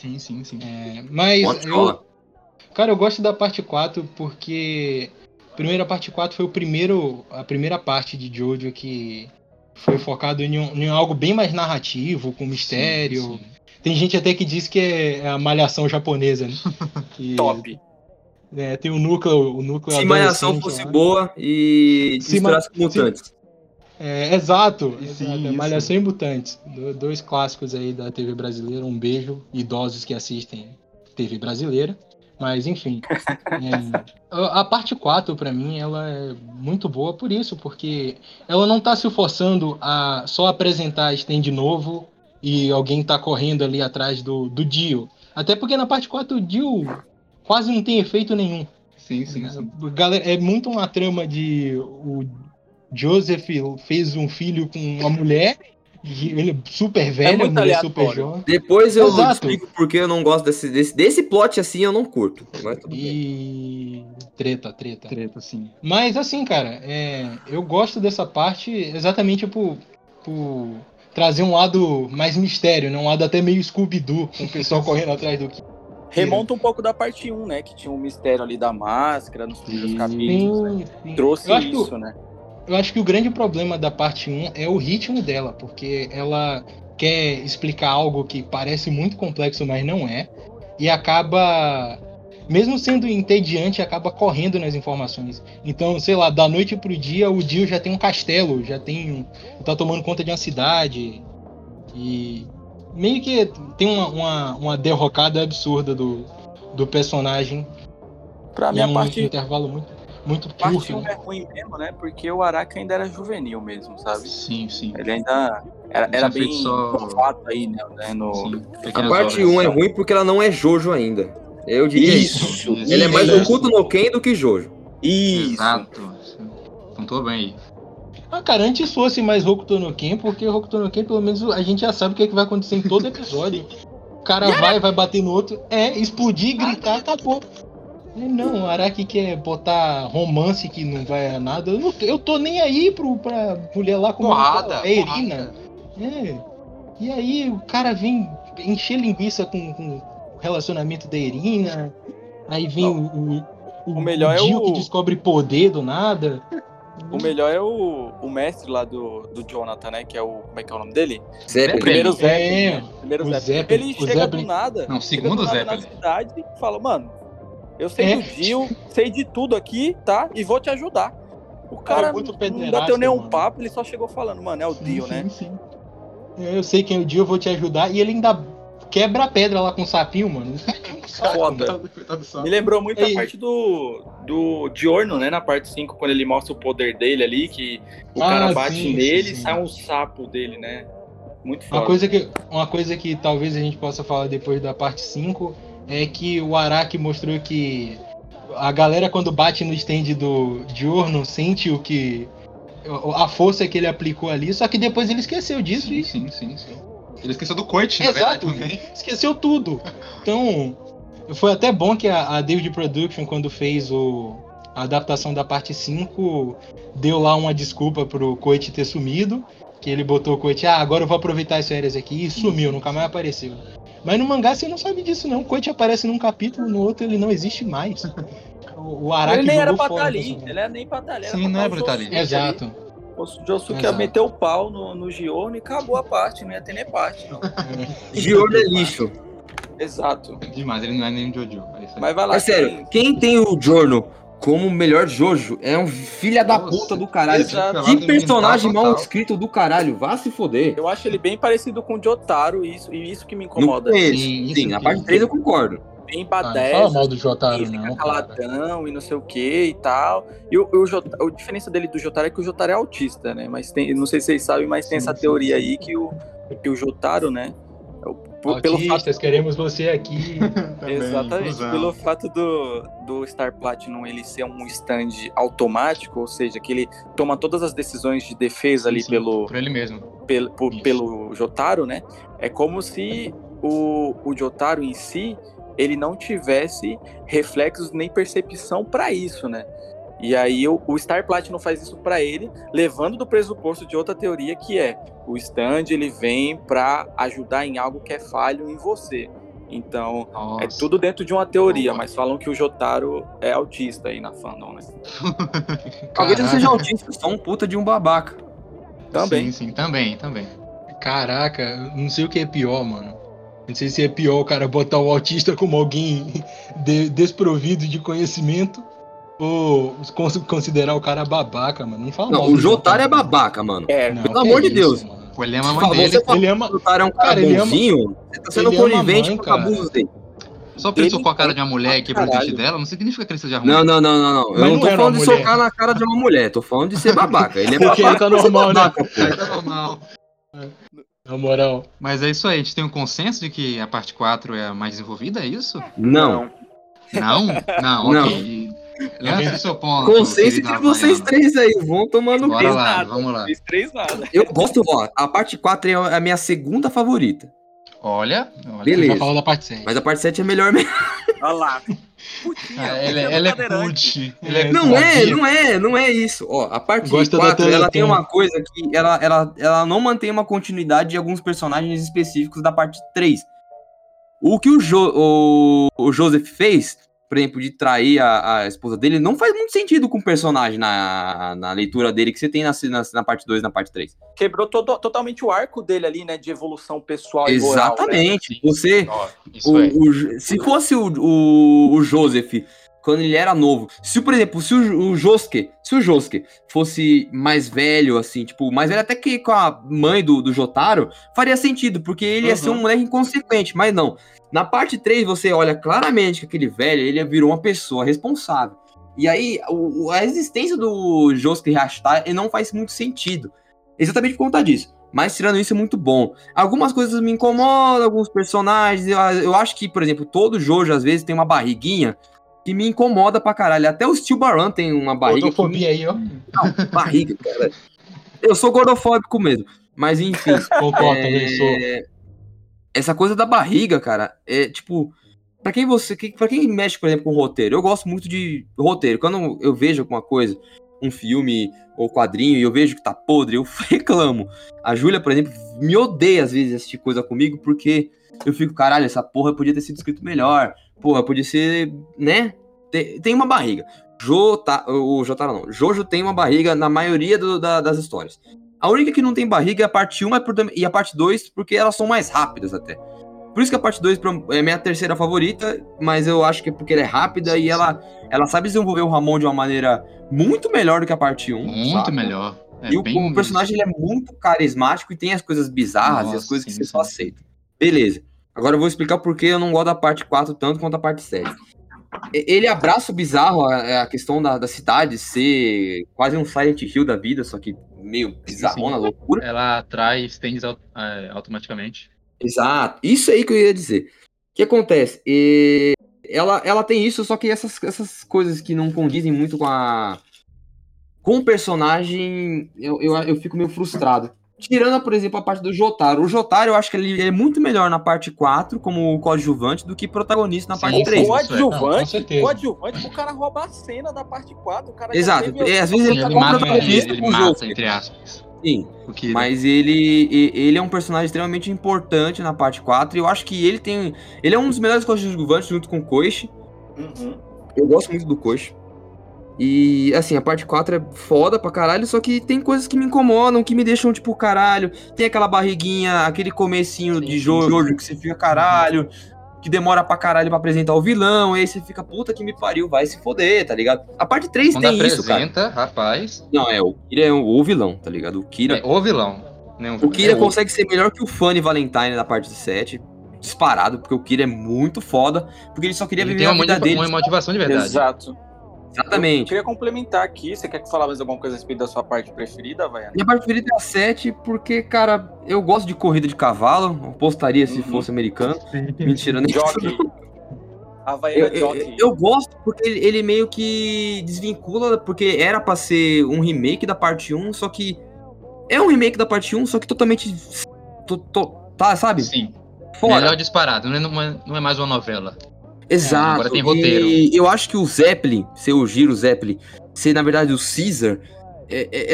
Mas eu gosto da parte 4 porque... Primeiro, a parte 4 foi a primeira parte de Jojo que foi focado em algo bem mais narrativo, com mistério. Sim. Tem gente até que diz que é a malhação japonesa, né? Top! Tem o núcleo se malhação fosse boa e misturasse com mutantes. Exato. Malhação e mutantes. Dois clássicos aí da TV brasileira. Um beijo, idosos que assistem TV brasileira. Mas, enfim. A parte 4, pra mim, ela é muito boa por isso. Porque ela não tá se forçando a só apresentar stand novo e alguém tá correndo ali atrás do Dio. Até porque na parte 4 o Dio... quase não tem efeito nenhum. Sim. Galera, é muito uma trama de... O Joseph fez um filho com uma mulher super velha, é mulher super jovem. Depois eu explico porque eu não gosto desse plot assim, eu não curto. Mas tudo e... bem. Treta, sim. Mas assim, cara, eu gosto dessa parte exatamente por trazer um lado mais mistério, né? Um lado até meio Scooby-Doo, com o pessoal correndo atrás do Kira. Remonta um pouco da parte 1, né? Que tinha um mistério ali da máscara, nos primeiros capítulos, né? Trouxe isso, né? Eu acho que o grande problema da parte 1 é o ritmo dela, porque ela quer explicar algo que parece muito complexo, mas não é, e acaba, mesmo sendo entediante, acaba correndo nas informações. Então, sei lá, da noite pro dia, o Dio já tem um castelo, tá tomando conta de uma cidade, e meio que tem uma derrocada absurda do personagem. Pra minha parte... intervalo muito curto, né? É ruim mesmo, né? Porque o Araki ainda era juvenil mesmo, sabe? Sim. Ele ainda era bem novato aí, né? A parte 1 é ruim porque ela não é Jojo ainda. Eu diria isso. Ele é mais Hokuto no Ken do que Jojo. Isso. Exato. Contou bem aí. Ah, cara, antes fosse mais Hokuto no Ken, porque Hokuto no Ken, pelo menos, a gente já sabe o que, que vai acontecer em todo episódio. O cara vai bater no outro, explodir, gritar, acabou. Não, o Araki quer botar romance que não vai a nada. Eu tô nem aí pra mulher lá com porrada, Irina. E aí o cara vem encher linguiça com o relacionamento da Irina. Aí vem o melhor Dio que descobre poder do nada. O melhor é o mestre lá do Jonathan, né? Que é o... Como é que é o nome dele? Zeppelin. Primeiro Zeppelin. Ele chega do nada. Não, segundo Zeppelin. Na cidade e fala, mano... Eu sei do Dio, sei de tudo aqui, tá? E vou te ajudar. O cara não bateu nenhum papo, ele só chegou falando, mano, é o Dio, né? Sim. Eu sei quem é o Dio, eu vou te ajudar. E ele ainda quebra a pedra lá com o sapinho, mano. Foda. Me lembrou muito a parte do Giorno, né? Na parte 5, quando ele mostra o poder dele ali, que o cara bate nele e sai um sapo dele, né? Muito foda. Uma coisa que talvez a gente possa falar depois da parte 5... é que o Araki mostrou que a galera, quando bate no stand do Giorno, sente a força que ele aplicou ali, só que depois ele esqueceu disso. Sim. Ele esqueceu do Koichi, na verdade. Exato, esqueceu tudo. Então, foi até bom que a David Production, quando fez a adaptação da parte 5, deu lá uma desculpa pro Koichi ter sumido, que ele botou o Koichi, agora eu vou aproveitar as férias aqui, e sumiu, nunca mais apareceu. Mas no mangá você não sabe disso, não. O Koichi aparece num capítulo, no outro ele não existe mais. O Araki ele nem era pra estar ali. Ele era nem pra estar ali. Sim, não é pra estar ali. Exato. O Josuke meteu o pau no Giorno e acabou a parte. Não ia ter nem parte, não. Giorno é lixo. Exato. Demais, ele não é nem o Jojo. Mas vai lá. É sério, quem tem o Giorno como o melhor Jojo é um filho da puta do caralho. Exato. Que personagem mal escrito do caralho. Vá se foder. Eu acho ele bem parecido com o Jotaro e isso que me incomoda. Sim, a parte 3 eu concordo. Bem badass. Não fala mal do Jotaro, não. Caladão e não sei o que e tal. E a diferença dele do Jotaro é que o Jotaro é autista, né? Mas não sei se vocês sabem, mas tem essa teoria aí que o Jotaro, né? Autistas, pelo fato... queremos você aqui. Exatamente. Pelo fato do Star Platinum ele ser um stand automático, ou seja, que ele toma todas as decisões de defesa ali por ele mesmo. Pelo Jotaro, né? É como se o Jotaro em si, ele não tivesse reflexos nem percepção para isso, né? E aí o Star Platinum faz isso pra ele, levando do pressuposto de outra teoria, que é o stand ele vem pra ajudar em algo que é falho em você. Então, nossa, é tudo dentro de uma teoria, mas falam que o Jotaro é autista aí na fandom, né? Talvez ele seja autista, só um puta de um babaca. Também. Sim, também. Caraca, não sei o que é pior, mano. Não sei se é pior o cara botar o autista como alguém desprovido de conhecimento, ou considerar o cara babaca, mano. Não fala mal. O Jotaro é babaca, mano. Pelo amor de Deus. Ele ama a mãe dele. Ele ama... O Jotaro é um cara bonzinho. Você tá sendo conivente com o abuso dele. Só porque ele socou a cara de uma mulher e quebrou o dente dela, não significa que ele seja ruim. Não. Eu não tô falando de socar na cara de uma mulher. Tô falando de ser babaca. Ele é babaca. Porque ele tá normal, né? Ele tá normal. Na moral. Mas é isso aí. A gente tem um consenso de que a parte 4 é a mais desenvolvida, é isso? Não. Não? Não. Ok. Lance o seu ponto. Consenso de vocês três aí. Vão tomando bora lá, nada. Vamos lá. Três nada. Eu gosto, ó. A parte 4 é a minha segunda favorita. Olha, beleza. Vai falar da parte 7. Mas a parte 7 é melhor mesmo. Olha lá. Putinha, ela é cult. Não é isso. Ó, a parte 4, ela tem uma coisa que ela não mantém uma continuidade de alguns personagens específicos da parte 3. O que o Joseph fez, por exemplo, de trair a esposa dele, não faz muito sentido com o personagem na leitura dele que você tem na parte 2 e na parte 3. Quebrou totalmente o arco dele ali, né, de evolução pessoal. Exatamente. E moral, né? Se fosse o Joseph, quando ele era novo, se o Josuke fosse mais velho, assim, tipo, mais velho até que com a mãe do Jotaro, faria sentido, porque ele ia ser um moleque inconsequente, mas não. Na parte 3, você olha claramente que aquele velho, ele virou uma pessoa responsável. E aí, a existência do Josuke Hashita não faz muito sentido, exatamente por conta disso. Mas tirando isso, é muito bom. Algumas coisas me incomodam, alguns personagens, eu acho que, por exemplo, todo Jojo, às vezes, tem uma barriguinha, que me incomoda pra caralho. Até o Steel Baran tem uma barriga. Gordofobia aí, ó. Não, barriga, cara. Eu sou gordofóbico mesmo. Mas, enfim. Essa coisa da barriga, cara, é tipo... Pra quem mexe, por exemplo, com roteiro, eu gosto muito de roteiro. Quando eu vejo alguma coisa, um filme ou quadrinho, e eu vejo que tá podre, eu reclamo. A Júlia, por exemplo, me odeia às vezes assistir coisa comigo, porque eu fico, caralho, essa porra podia ter sido escrito melhor. Porra, podia ser, né? Tem uma barriga. Jojo tem uma barriga na maioria das histórias. A única que não tem barriga é a parte 1 e a parte 2, porque elas são mais rápidas até. Por isso que a parte 2 é minha terceira favorita, mas eu acho que é porque ela é rápida e ela sabe desenvolver o Ramon de uma maneira muito melhor do que a parte 1. Melhor. É, e o personagem ele é muito carismático e tem as coisas bizarras e as coisas que você só aceita. Beleza. Agora eu vou explicar por que eu não gosto da parte 4 tanto quanto a parte 7. Ele abraça o bizarro, a questão da cidade ser quase um Silent Hill da vida, só que meio bizarrona, loucura. Ela atrai e estende automaticamente. Exato. Isso aí que eu ia dizer. O que acontece? Ela tem isso, só que essas coisas que não condizem muito com o personagem, eu fico meio frustrado. Tirando, por exemplo, a parte do Jotaro. O Jotaro, eu acho que ele é muito melhor na parte 4, como coadjuvante, do que protagonista na parte 3. Coadjuvante, o cara rouba a cena da parte 4. O cara exato. Às vezes ele tá com protagonista com o jogo. Entre aspas. Sim, mas ele é um personagem extremamente importante na parte 4. E eu acho que ele tem... Ele é um dos melhores coadjuvantes junto com o Koichi. Uhum. Eu gosto muito do Koichi. E, assim, a parte 4 é foda pra caralho, só que tem coisas que me incomodam, que me deixam, tipo, caralho. Tem aquela barriguinha, aquele comecinho de Jojo que você fica caralho, que demora pra caralho pra apresentar o vilão, e aí você fica, puta que me pariu, vai se foder, tá ligado? A parte 3 quando tem isso, cara. Quando apresenta, rapaz... Não, o Kira é o vilão, tá ligado? O Kira... É o vilão. O Kira consegue ser melhor que o Funny Valentine da parte 7, disparado, porque o Kira é muito foda, porque ele só queria viver a vida dele. Ele tem uma motivação de verdade. Exato. Exatamente. Eu queria complementar aqui, você quer que falar mais alguma coisa a respeito da sua parte preferida, Vaiana? Minha parte preferida é a 7, porque, cara, eu gosto de corrida de cavalo, apostaria se fosse americano. Mentira, nem eu gosto porque ele meio que desvincula, porque era pra ser um remake da parte 1, só que é um remake da parte 1, só que totalmente... tá, sabe? Sim. Fora. Melhor disparado, não é mais uma novela. Exato, agora tem roteiro. E eu acho que o Zeppelin, ser na verdade o Caesar,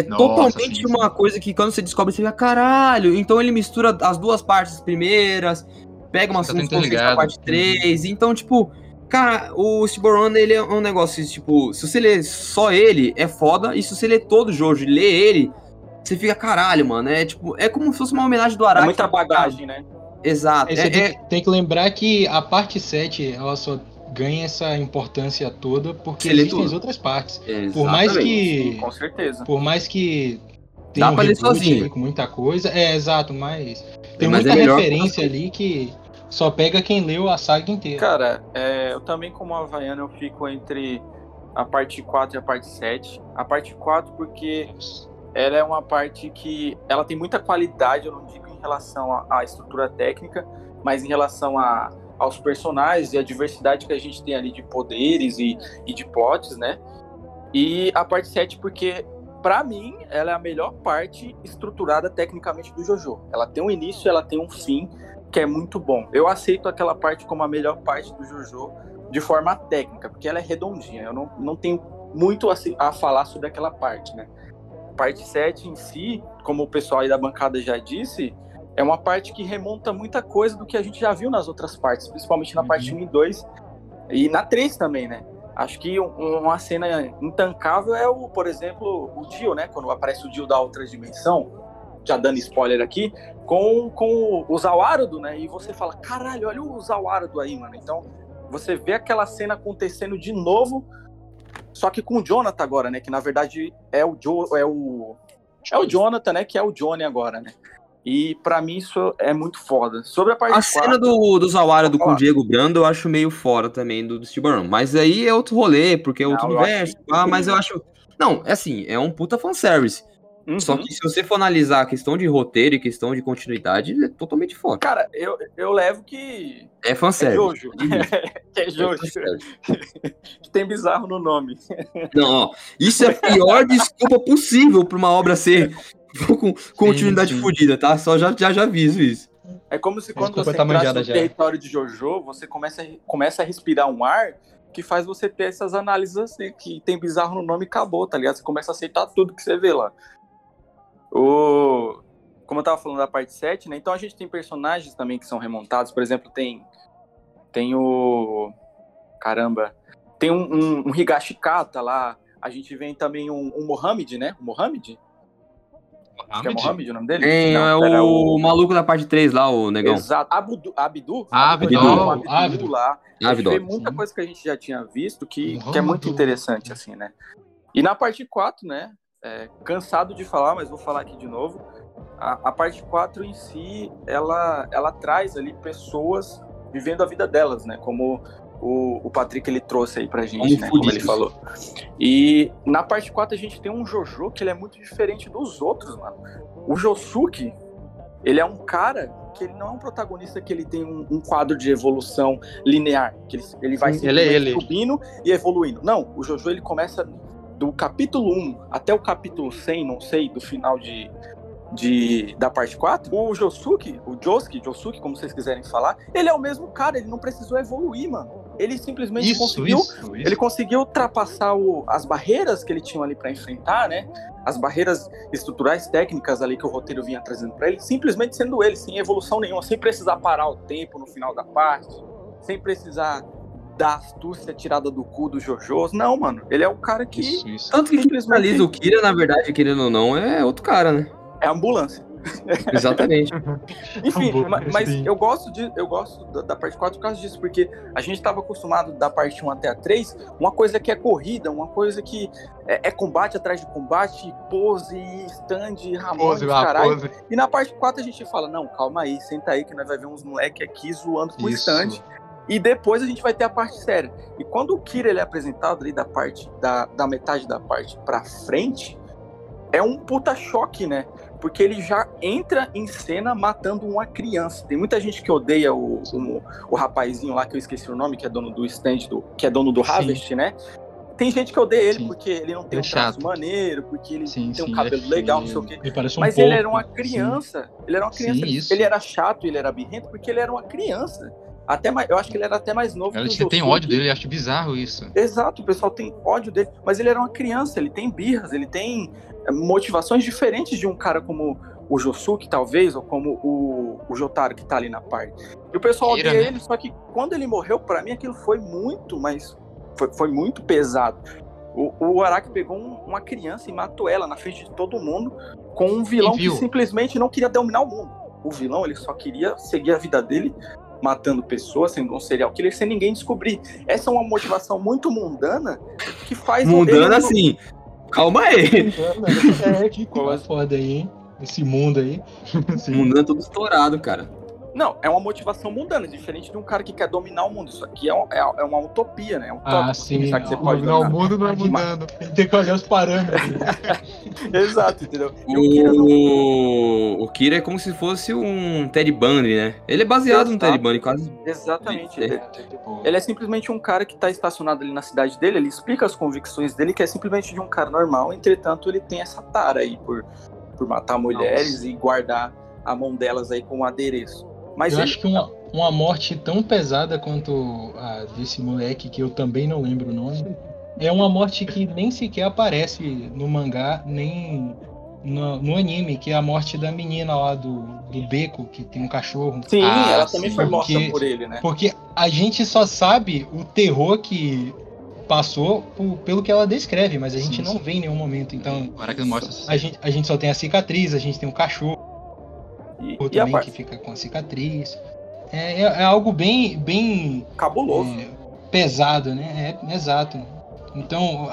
nossa, totalmente sim. Uma coisa que quando você descobre, você fica, caralho, então ele mistura as duas partes primeiras, pega umas coisas da parte 3, então tipo, cara, o Stiborona, ele é um negócio, tipo, se você ler só ele, é foda, e se você ler todo o Jojo e ler ele, você fica, caralho, mano, é como se fosse uma homenagem do Araki. É muita bagagem, né? Exato. Tem que lembrar que a parte 7, ela só ganha essa importância toda porque existem as outras partes. Exatamente. Por mais que... Com certeza. Por mais que... Dá pra ler sozinho. Com muita coisa. É, exato, mas... Tem mas muita referência ali que só pega quem leu a saga inteira. Cara, eu também como Havaiana, eu fico entre a parte 4 e a parte 7. A parte 4 porque ela é uma parte que... Ela tem muita qualidade, eu não digo em relação à estrutura técnica, mas em relação à aos personagens e a diversidade que a gente tem ali de poderes e de plots, né? E a parte 7, porque, pra mim, ela é a melhor parte estruturada tecnicamente do Jojo. Ela tem um início, ela tem um fim, que é muito bom. Eu aceito aquela parte como a melhor parte do Jojo de forma técnica, porque ela é redondinha. Eu não tenho muito a falar sobre aquela parte, né? Parte 7 em si, como o pessoal aí da bancada já disse, é uma parte que remonta muita coisa do que a gente já viu nas outras partes, principalmente na parte 1 e 2 e na 3 também, né? Acho que uma cena intancável é, por exemplo, o Dio, né? Quando aparece o Dio da outra dimensão, já dando spoiler aqui, com o Zauarudo, né? E você fala, caralho, olha o Zauarudo aí, mano. Então, você vê aquela cena acontecendo de novo, só que com o Jonathan agora, né? Que, na verdade, é o Jonathan, né? Que é o Johnny agora, né? E, pra mim, isso é muito foda. Sobre a parte 4... A cena do Zauarudo com o Diego Brando, eu acho meio fora também do Steve Barron. Mas aí é outro rolê, porque é outro universo. Mas eu acho... Não, é assim, é um puta fanservice. Só que se você for analisar a questão de roteiro e questão de continuidade, é totalmente fora. Cara, eu levo que... É fanservice. É Jojo. É Jojo. Que tem bizarro no nome. Não, ó. Isso é a pior desculpa possível pra uma obra ser... com continuidade fodida, tá? Só já aviso isso. É como se quando você entra no território de Jojo, você começa a respirar um ar que faz você ter essas análises assim, que tem bizarro no nome e acabou, tá ligado? Você começa a aceitar tudo que você vê lá. Como eu tava falando da parte 7, né? Então a gente tem personagens também que são remontados. Por exemplo, tem o... Caramba. Tem um Higashi Kata lá. A gente vê também um Mohamed, né? O Mohamed? Acho que é Mohamed o nome dele? É o maluco da parte 3 lá, o negão. Exato. Abdu lá. Tem muita coisa que a gente já tinha visto que é muito interessante, assim, né? E na parte 4, né? Cansado de falar, mas vou falar aqui de novo. A parte 4 em si, ela traz ali pessoas vivendo a vida delas, né? Como o Patrick, ele trouxe aí pra gente, né? Como ele falou. E na parte 4 a gente tem um Jojo que ele é muito diferente dos outros, mano. O Josuke, ele é um cara que ele não é um protagonista que ele tem um quadro de evolução linear, que ele vai subindo e evoluindo. Não, o Jojo, ele começa do capítulo 1 até o capítulo 100, não sei, do final da parte 4, o Josuke, como vocês quiserem falar, ele é o mesmo cara, ele não precisou evoluir, mano. Ele simplesmente conseguiu ultrapassar as barreiras que ele tinha ali pra enfrentar, né? As barreiras estruturais, técnicas ali que o roteiro vinha trazendo pra ele, simplesmente sendo ele, sem evolução nenhuma, sem precisar parar o tempo no final da parte, sem precisar da astúcia tirada do cu do Jojo. Não, mano, ele é o cara que... Isso. Tanto que simplesmente... quem analisa o Kira, na verdade, querendo ou não, é outro cara, né? É ambulância. Exatamente. Enfim, mas eu gosto da parte 4 por causa disso, porque a gente estava acostumado da parte 1 até a 3, uma coisa que é corrida, uma coisa que é combate atrás de combate, pose, stand, Ramon, caralho. E na parte 4 a gente fala, não, calma aí, senta aí que nós vai ver uns moleque aqui zoando com o stand. E depois a gente vai ter a parte séria. E quando o Kira, ele é apresentado ali da parte, da metade da parte pra frente, é um puta choque, né? Porque ele já entra em cena matando uma criança. Tem muita gente que odeia o rapazinho lá, que eu esqueci o nome, que é dono do stand, que é dono do Harvest, né? Tem gente que odeia ele porque ele não tem um traço maneiro, porque ele tem um cabelo legal, não sei o quê. Mas ele era uma criança. Ele era uma criança. Ele era chato, ele era birrento, porque ele era uma criança. Eu acho que ele era até mais novo. Você tem ódio dele, eu acho bizarro isso. Exato, o pessoal tem ódio dele. Mas ele era uma criança, ele tem birras, ele tem motivações diferentes de um cara como o Josuke, talvez, ou como o Jotaro, que tá ali na parte. E o pessoal odeia ele, só que quando ele morreu, pra mim aquilo foi muito, mas foi muito pesado. O Araki pegou uma criança e matou ela na frente de todo mundo, com um vilão que simplesmente não queria dominar o mundo. O vilão, ele só queria seguir a vida dele, matando pessoas, sendo um serial killer, sem ninguém descobrir. Essa é uma motivação muito mundana, que faz... Mundana, assim. Calma aí. É, que coisa foda aí, hein? Esse mundo aí. Esse mundano é todo estourado, cara. Não, é uma motivação mundana, diferente de um cara que quer dominar o mundo. Isso aqui é uma utopia, né? É um tópico, sim. Que você pode dominar o mundo não é mundano. Tem que olhar os parâmetros. Exato, entendeu? O Kira é como se fosse um Ted Bundy, né? Ele é baseado no Ted Bundy, quase. Exatamente. Ele é simplesmente um cara que tá estacionado ali na cidade dele, ele explica as convicções dele, que é simplesmente de um cara normal, entretanto ele tem essa tara aí por matar mulheres e guardar a mão delas aí como adereço. Mas eu acho que uma morte tão pesada quanto a desse moleque, que eu também não lembro o nome, é uma morte que nem sequer aparece no mangá, nem no anime, que é a morte da menina lá do beco, que tem um cachorro. Sim, ela também foi morta por ele, né? Porque a gente só sabe o terror que passou pelo que ela descreve, mas a gente não vê em nenhum momento. Então, a gente só tem a cicatriz, a gente tem um cachorro também que fica com a cicatriz. É algo bem, bem cabuloso, pesado, né? Exato. Então,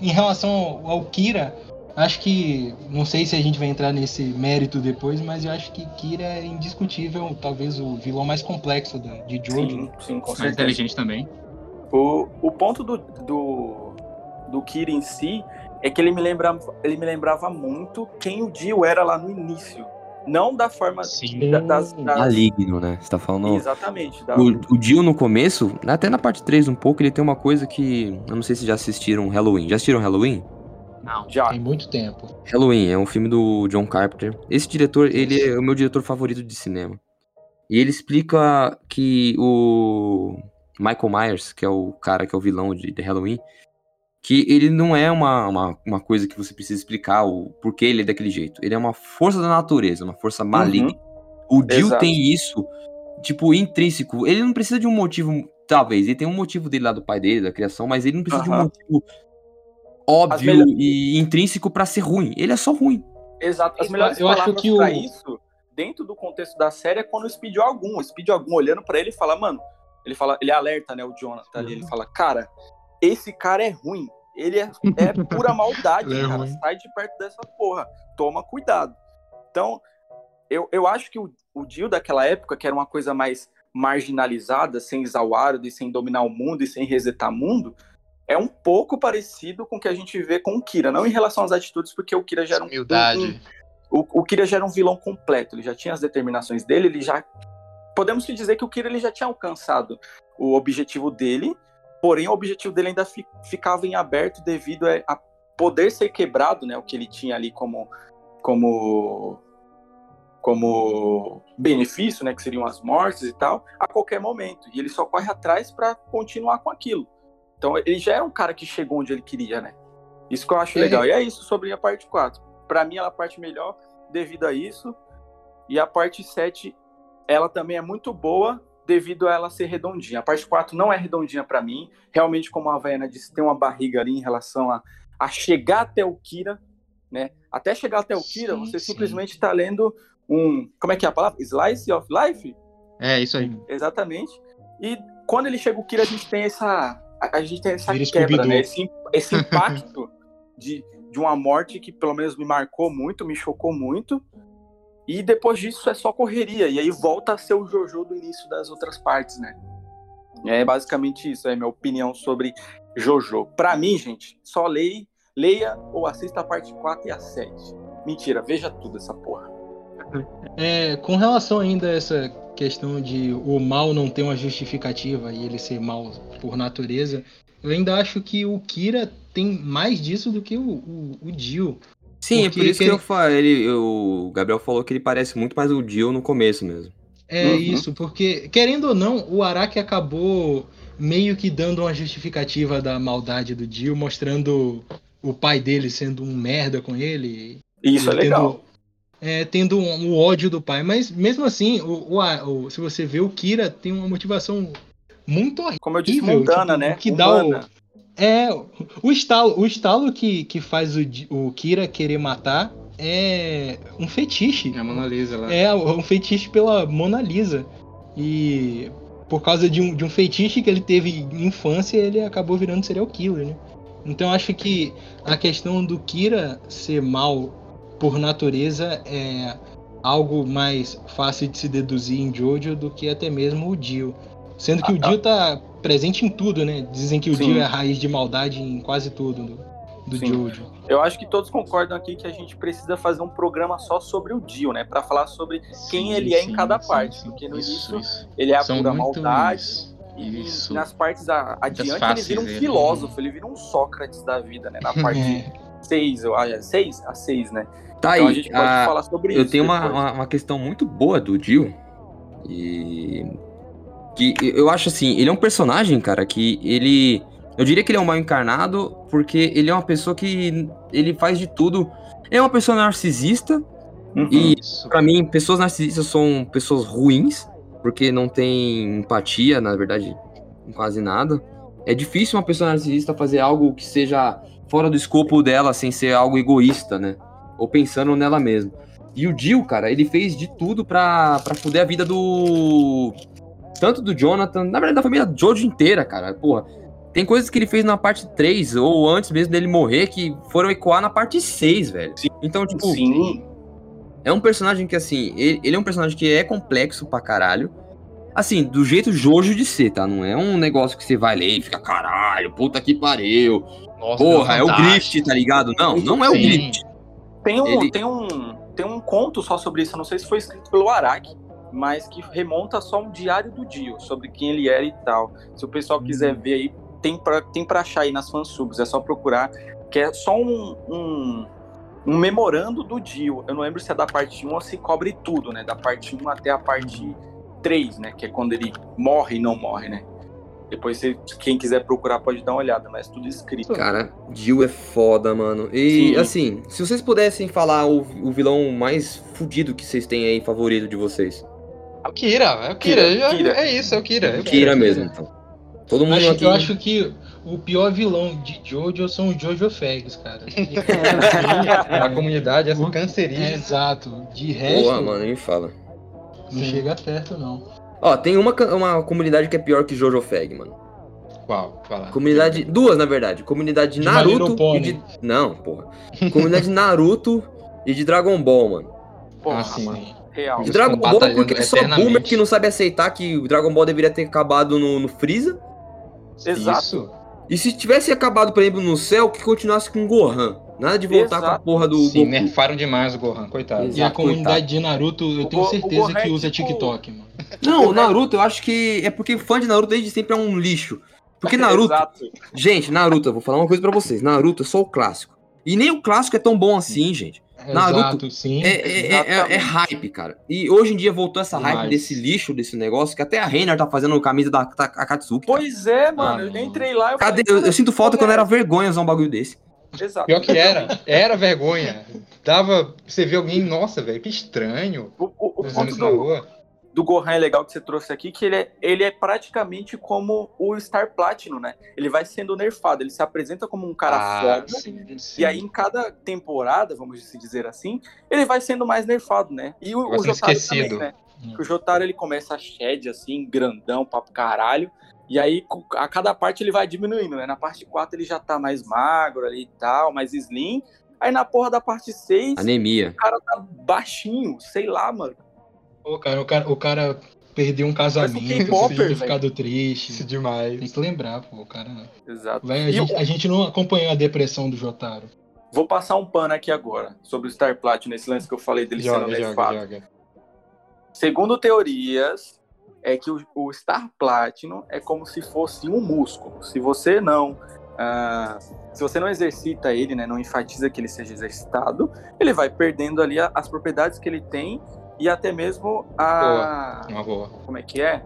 em relação ao Kira, acho que, não sei se a gente vai entrar nesse mérito depois, mas eu acho que Kira é indiscutível, talvez o vilão mais complexo de Jojo. Sim, com certeza. Mais inteligente também. O ponto do Kira em si é que ele me lembrava muito quem o Dio era lá no início. Não da forma... Sim, maligno, né? Você tá falando... Exatamente. O Dio no começo, até na parte 3 um pouco, ele tem uma coisa que... Eu não sei se já assistiram Halloween. Já assistiram Halloween? Não, já. Tem muito tempo. Halloween é um filme do John Carpenter. Esse diretor, ele é o meu diretor favorito de cinema. E ele explica que o Michael Myers, que é o cara que é o vilão de Halloween, que ele não é uma coisa que você precisa explicar o porquê ele é daquele jeito. Ele é uma força da natureza, uma força maligna. O Dio tem isso, tipo, intrínseco. Ele não precisa de um motivo, talvez. Ele tem um motivo dele lá do pai dele, da criação, mas ele não precisa de um motivo óbvio e intrínseco pra ser ruim. Ele é só ruim. Exato. As melhores palavras pra isso, dentro do contexto da série, é quando o Speed Algum olhando pra ele e fala, mano... Ele alerta, né, o Jonathan ali. Ele fala, cara... Esse cara é ruim, ele é pura maldade, cara, sai de perto dessa porra, toma cuidado. Então, eu acho que o Dio daquela época, que era uma coisa mais marginalizada, sem Zawarudo e sem dominar o mundo e sem resetar mundo, é um pouco parecido com o que a gente vê com o Kira, não em relação às atitudes, porque o Kira já era o Kira já era um vilão completo, ele já tinha as determinações dele, ele já... Podemos dizer que o Kira ele já tinha alcançado o objetivo dele, porém, o objetivo dele ainda ficava em aberto devido a poder ser quebrado, né? O que ele tinha ali como benefício, né? Que seriam as mortes e tal, a qualquer momento. E ele só corre atrás para continuar com aquilo. Então, ele já era um cara que chegou onde ele queria, né? Isso que eu acho legal. E é isso sobre a parte 4. Para mim, ela é a parte melhor devido a isso. E a parte 7, ela também é muito boa, devido a ela ser redondinha. A parte 4 não é redondinha pra mim. Realmente, como a Havaiana disse, tem uma barriga ali em relação a chegar até o Kira, né? Até chegar até o Kira, você simplesmente tá lendo um... Como é que é a palavra? Slice of Life? É, isso aí. Exatamente. E quando ele chega o Kira, a gente tem essa quebra, né? Esse impacto de uma morte que, pelo menos, me marcou muito, me chocou muito. E depois disso é só correria, e aí volta a ser o Jojo do início das outras partes, né? É basicamente isso, é a minha opinião sobre Jojo. Pra mim, gente, só leia ou assista a parte 4 e a 7. Mentira, veja tudo essa porra. Com relação ainda a essa questão de o mal não ter uma justificativa e ele ser mal por natureza, eu ainda acho que o Kira tem mais disso do que o Dio. Sim, porque é por isso que eu falei, o Gabriel falou que ele parece muito mais o Dio no começo mesmo. Isso, porque, querendo ou não, o Araki acabou meio que dando uma justificativa da maldade do Dio, mostrando o pai dele sendo um merda com ele. Isso é legal. Tendo o ódio do pai, mas mesmo assim, se você vê o Kira, tem uma motivação muito horrível. Como eu disse, mundana, tipo, né? Que humana. Dá o estalo que faz o Kira querer matar é um fetiche. É a Mona Lisa lá. É um fetiche pela Mona Lisa. E por causa de um fetiche que ele teve em infância, ele acabou virando serial killer, né? Então acho que a questão do Kira ser mal por natureza é algo mais fácil de se deduzir em Jojo do que até mesmo o Dio. Sendo que o Dio tá presente em tudo, né? Dizem que o Dio é a raiz de maldade em quase tudo. do Jojo. Eu acho que todos concordam aqui que a gente precisa fazer um programa só sobre o Dio, né? Pra falar sobre quem ele é em cada parte. Porque no início ele é a pura maldade. Isso. E nas partes adiante ele vira um filósofo, ele vira um Sócrates da vida, né? Na parte 6, né? Tá, então aí, a gente pode falar sobre isso. Eu tenho uma questão muito boa do Dio. E que eu acho assim, ele é um personagem, cara, que ele... Eu diria que ele é um mal encarnado, porque ele é uma pessoa que ele faz de tudo. Ele é uma pessoa narcisista, e pra mim, pessoas narcisistas são pessoas ruins, porque não tem empatia, na verdade, em quase nada. É difícil uma pessoa narcisista fazer algo que seja fora do escopo dela, sem ser algo egoísta, né? Ou pensando nela mesma. E o Dio, cara, ele fez de tudo pra fuder a vida do... Tanto do Jonathan, na verdade da família Jojo inteira, cara, porra. Tem coisas que ele fez na parte 3, ou antes mesmo dele morrer, que foram ecoar na parte 6, velho. Sim. Então, tipo... Sim. É um personagem que, assim, ele é um personagem que é complexo pra caralho. Assim, do jeito Jojo de ser, tá? Não é um negócio que você vai ler e fica, caralho, puta que pariu. Nossa, porra, é o Grift, tá ligado? Não, não é o Grift. Tem um conto só sobre isso, eu não sei se foi escrito pelo Araki, mas que remonta só um diário do Dio, sobre quem ele era e tal. Se o pessoal quiser ver aí, tem pra achar aí nas fansubs, é só procurar, que é só um memorando do Dio. Eu não lembro se é da parte 1 ou se cobre tudo, né? Da parte 1 até a parte 3, né? Que é quando ele morre e não morre, né? Depois, quem quiser procurar pode dar uma olhada, mas tudo escrito. Cara, Dio é foda, mano. E, assim, se vocês pudessem falar o vilão mais fudido que vocês têm aí, favorito de vocês. É o Kira. É o Kira mesmo, então. Todo mundo aqui. Eu acho que o pior vilão de Jojo são os Jojo Fags, cara. A comunidade é cancerígena. É, exato. De resto... Boa, mano, nem me fala. Não chega perto, não. Ó, tem uma comunidade que é pior que Jojo Fag, mano. Qual? Fala. Comunidade... Duas, na verdade. Comunidade de Naruto e de... Não, porra. Comunidade de Naruto e de Dragon Ball, mano. Porra, mano. Real. De Dragon Ball, porque é só boomer que não sabe aceitar que o Dragon Ball deveria ter acabado no Freeza. Exato. Isso. E se tivesse acabado, por exemplo, no Cell, que continuasse com o Gohan. Nada de voltar com a porra do Goku. Nerfaram demais o Gohan, coitado. Exato, e a comunidade de Naruto, eu tenho certeza que usa TikTok, mano. Não, o Naruto, eu acho que é porque fã de Naruto desde sempre é um lixo. Porque Naruto... Gente, Naruto, eu vou falar uma coisa pra vocês. Naruto é só o clássico. E nem o clássico é tão bom assim, gente. Naruto é hype, cara. E hoje em dia voltou essa hype desse lixo, desse negócio, que até a Reiner tá fazendo camisa da Akatsuki. Pois é, mano. Eu nem entrei lá. Eu sinto falta quando era vergonha usar um bagulho desse. Exato. Pior que era vergonha. Dava, você vê alguém, nossa, velho, que estranho. O ponto do Gohan é legal que você trouxe aqui, que ele é praticamente como o Star Platinum, né? Ele vai sendo nerfado, ele se apresenta como um cara foda, sim. E aí em cada temporada, vamos dizer assim, ele vai sendo mais nerfado, né? E o Jotaro esquecido. Também, né? Porque o Jotaro, ele começa a shed, assim, grandão, papo caralho. E aí, a cada parte ele vai diminuindo, né? Na parte 4 ele já tá mais magro ali e tal, mais slim. Aí na porra da parte 6... Anemia. O cara tá baixinho, sei lá, mano. Ô, cara, o cara perdeu um casamento, ter ficado triste. Isso demais. Tem que lembrar, pô, o cara... Exato. A gente não acompanhou a depressão do Jotaro. Vou passar um pano aqui agora, sobre o Star Platinum, esse lance que eu falei dele sendo levado. Segundo teorias... é que o Star Platinum é como se fosse um músculo. Se você não exercita ele, né, não enfatiza que ele seja exercitado, ele vai perdendo ali as propriedades que ele tem e até mesmo uma boa. Como é que é?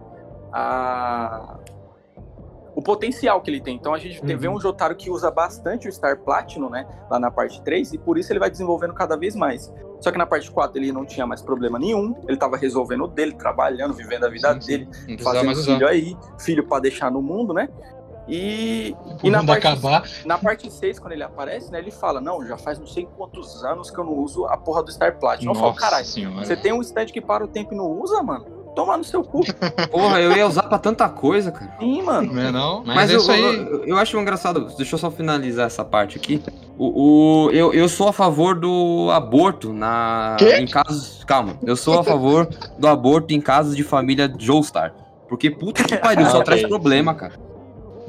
O potencial que ele tem. Então a gente vê um Jotaro que usa bastante o Star Platinum, né, lá na parte 3, e por isso ele vai desenvolvendo cada vez mais. Só que na parte 4 ele não tinha mais problema nenhum, ele tava resolvendo o dele, trabalhando, vivendo a vida dele, fazendo filho pra deixar no mundo, né? E na parte 6, quando ele aparece, né, ele fala, não, já faz não sei quantos anos que eu não uso a porra do Star Platinum. Eu falo, caralho, você tem um stand que para o tempo e não usa, mano? Toma no seu cu. Porra, eu ia usar pra tanta coisa, cara. Sim, mano. Não é não? Mas isso aí... eu acho engraçado. Deixa eu só finalizar essa parte aqui. Eu sou a favor do aborto em casos... Calma. Eu sou a favor do aborto em casos de família Joestar. Porque puta que pariu, só traz problema, cara.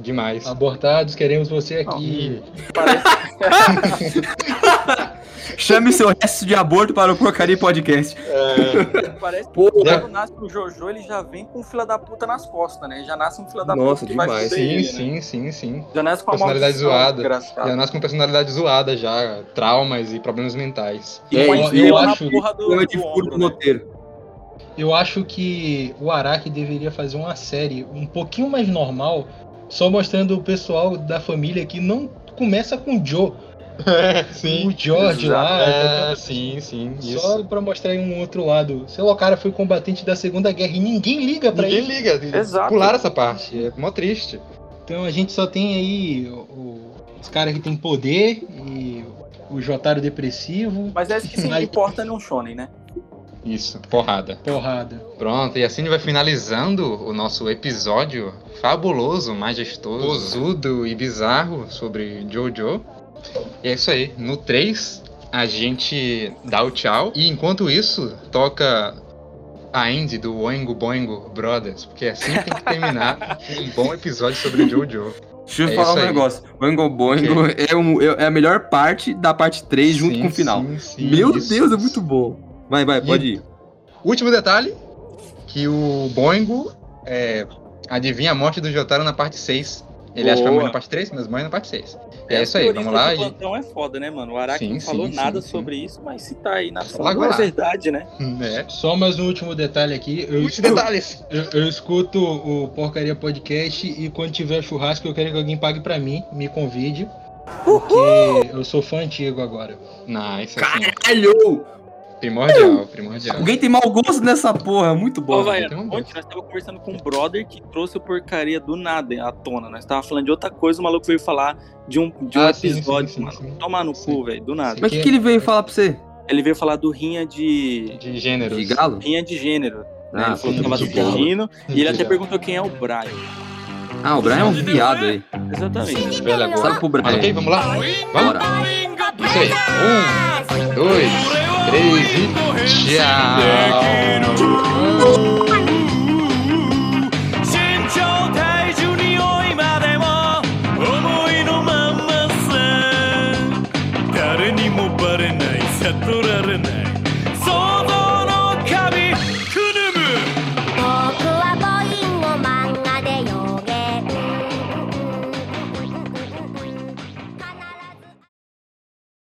Demais. Abortados, queremos você aqui. Parece... Chame seu resto de aborto para o Porcaria Podcast. É... Parece que quando nasce o Jojo, ele já vem com um fila da puta nas costas, né? Já nasce um fila da puta que vai fuder ele, Sim. Já nasce com a personalidade zoada. Já nasce com personalidade zoada já. Traumas e problemas mentais. E eu acho que furo do roteiro. Eu acho que o Araki deveria fazer uma série um pouquinho mais normal, só mostrando o pessoal da família que não começa com o Joe. Sim, o George lá. Sim. Só isso. Pra mostrar um outro lado. Sei lá, o cara foi combatente da Segunda Guerra e ninguém liga pra ele. Ninguém liga. Exato. Pularam essa parte. É mó triste. Então a gente só tem aí os caras que tem poder e o Jotaro depressivo. Mas é isso que sempre importa no shonen, né? Isso, porrada. Pronto, e assim vai finalizando o nosso episódio fabuloso, majestoso, osudo e bizarro sobre Jojo. E é isso aí, no 3 a gente dá o tchau. E enquanto isso, toca a indie do Oingo Boingo Brothers, porque assim tem que terminar um bom episódio sobre Jojo. Deixa eu falar um negócio. Oingo Boingo é a melhor parte da parte 3 junto com o final. Sim, meu Deus, é muito bom. Vai, pode ir. Último detalhe, que o Boingo adivinha a morte do Jotaro na parte 6. Ele acha que foi na parte 3, mas morre na parte 6. É isso aí, vamos lá. O plantão é foda, né, mano? O Araki não falou nada sobre isso, mas se tá aí na foto, é verdade, né? É. Só mais um último detalhe aqui. Eu escuto o Porcaria Podcast e quando tiver churrasco, eu quero que alguém pague pra mim, me convide. Porque eu sou fã antigo agora. Nice. Caralho! Primordial. Alguém tem mau gosto nessa porra, muito bom. Ontem nós estávamos conversando com um brother que trouxe o Porcaria do nada à tona. Nós estávamos falando de outra coisa, o maluco veio falar de um episódio, mano. Tomar no cu, velho, do nada. Mas o que ele veio falar pra você? Ele veio falar do rinha de gênero. De galo? Rinha de gênero. Né? Ele falou que tava assistindo e ele até perguntou quem é o Brian. Ah, o Brian é um viado aí. Exatamente. Sabe pro Brian. Ok, vamos lá? Bora. Isso aí. 1, 2, 3 e tchau!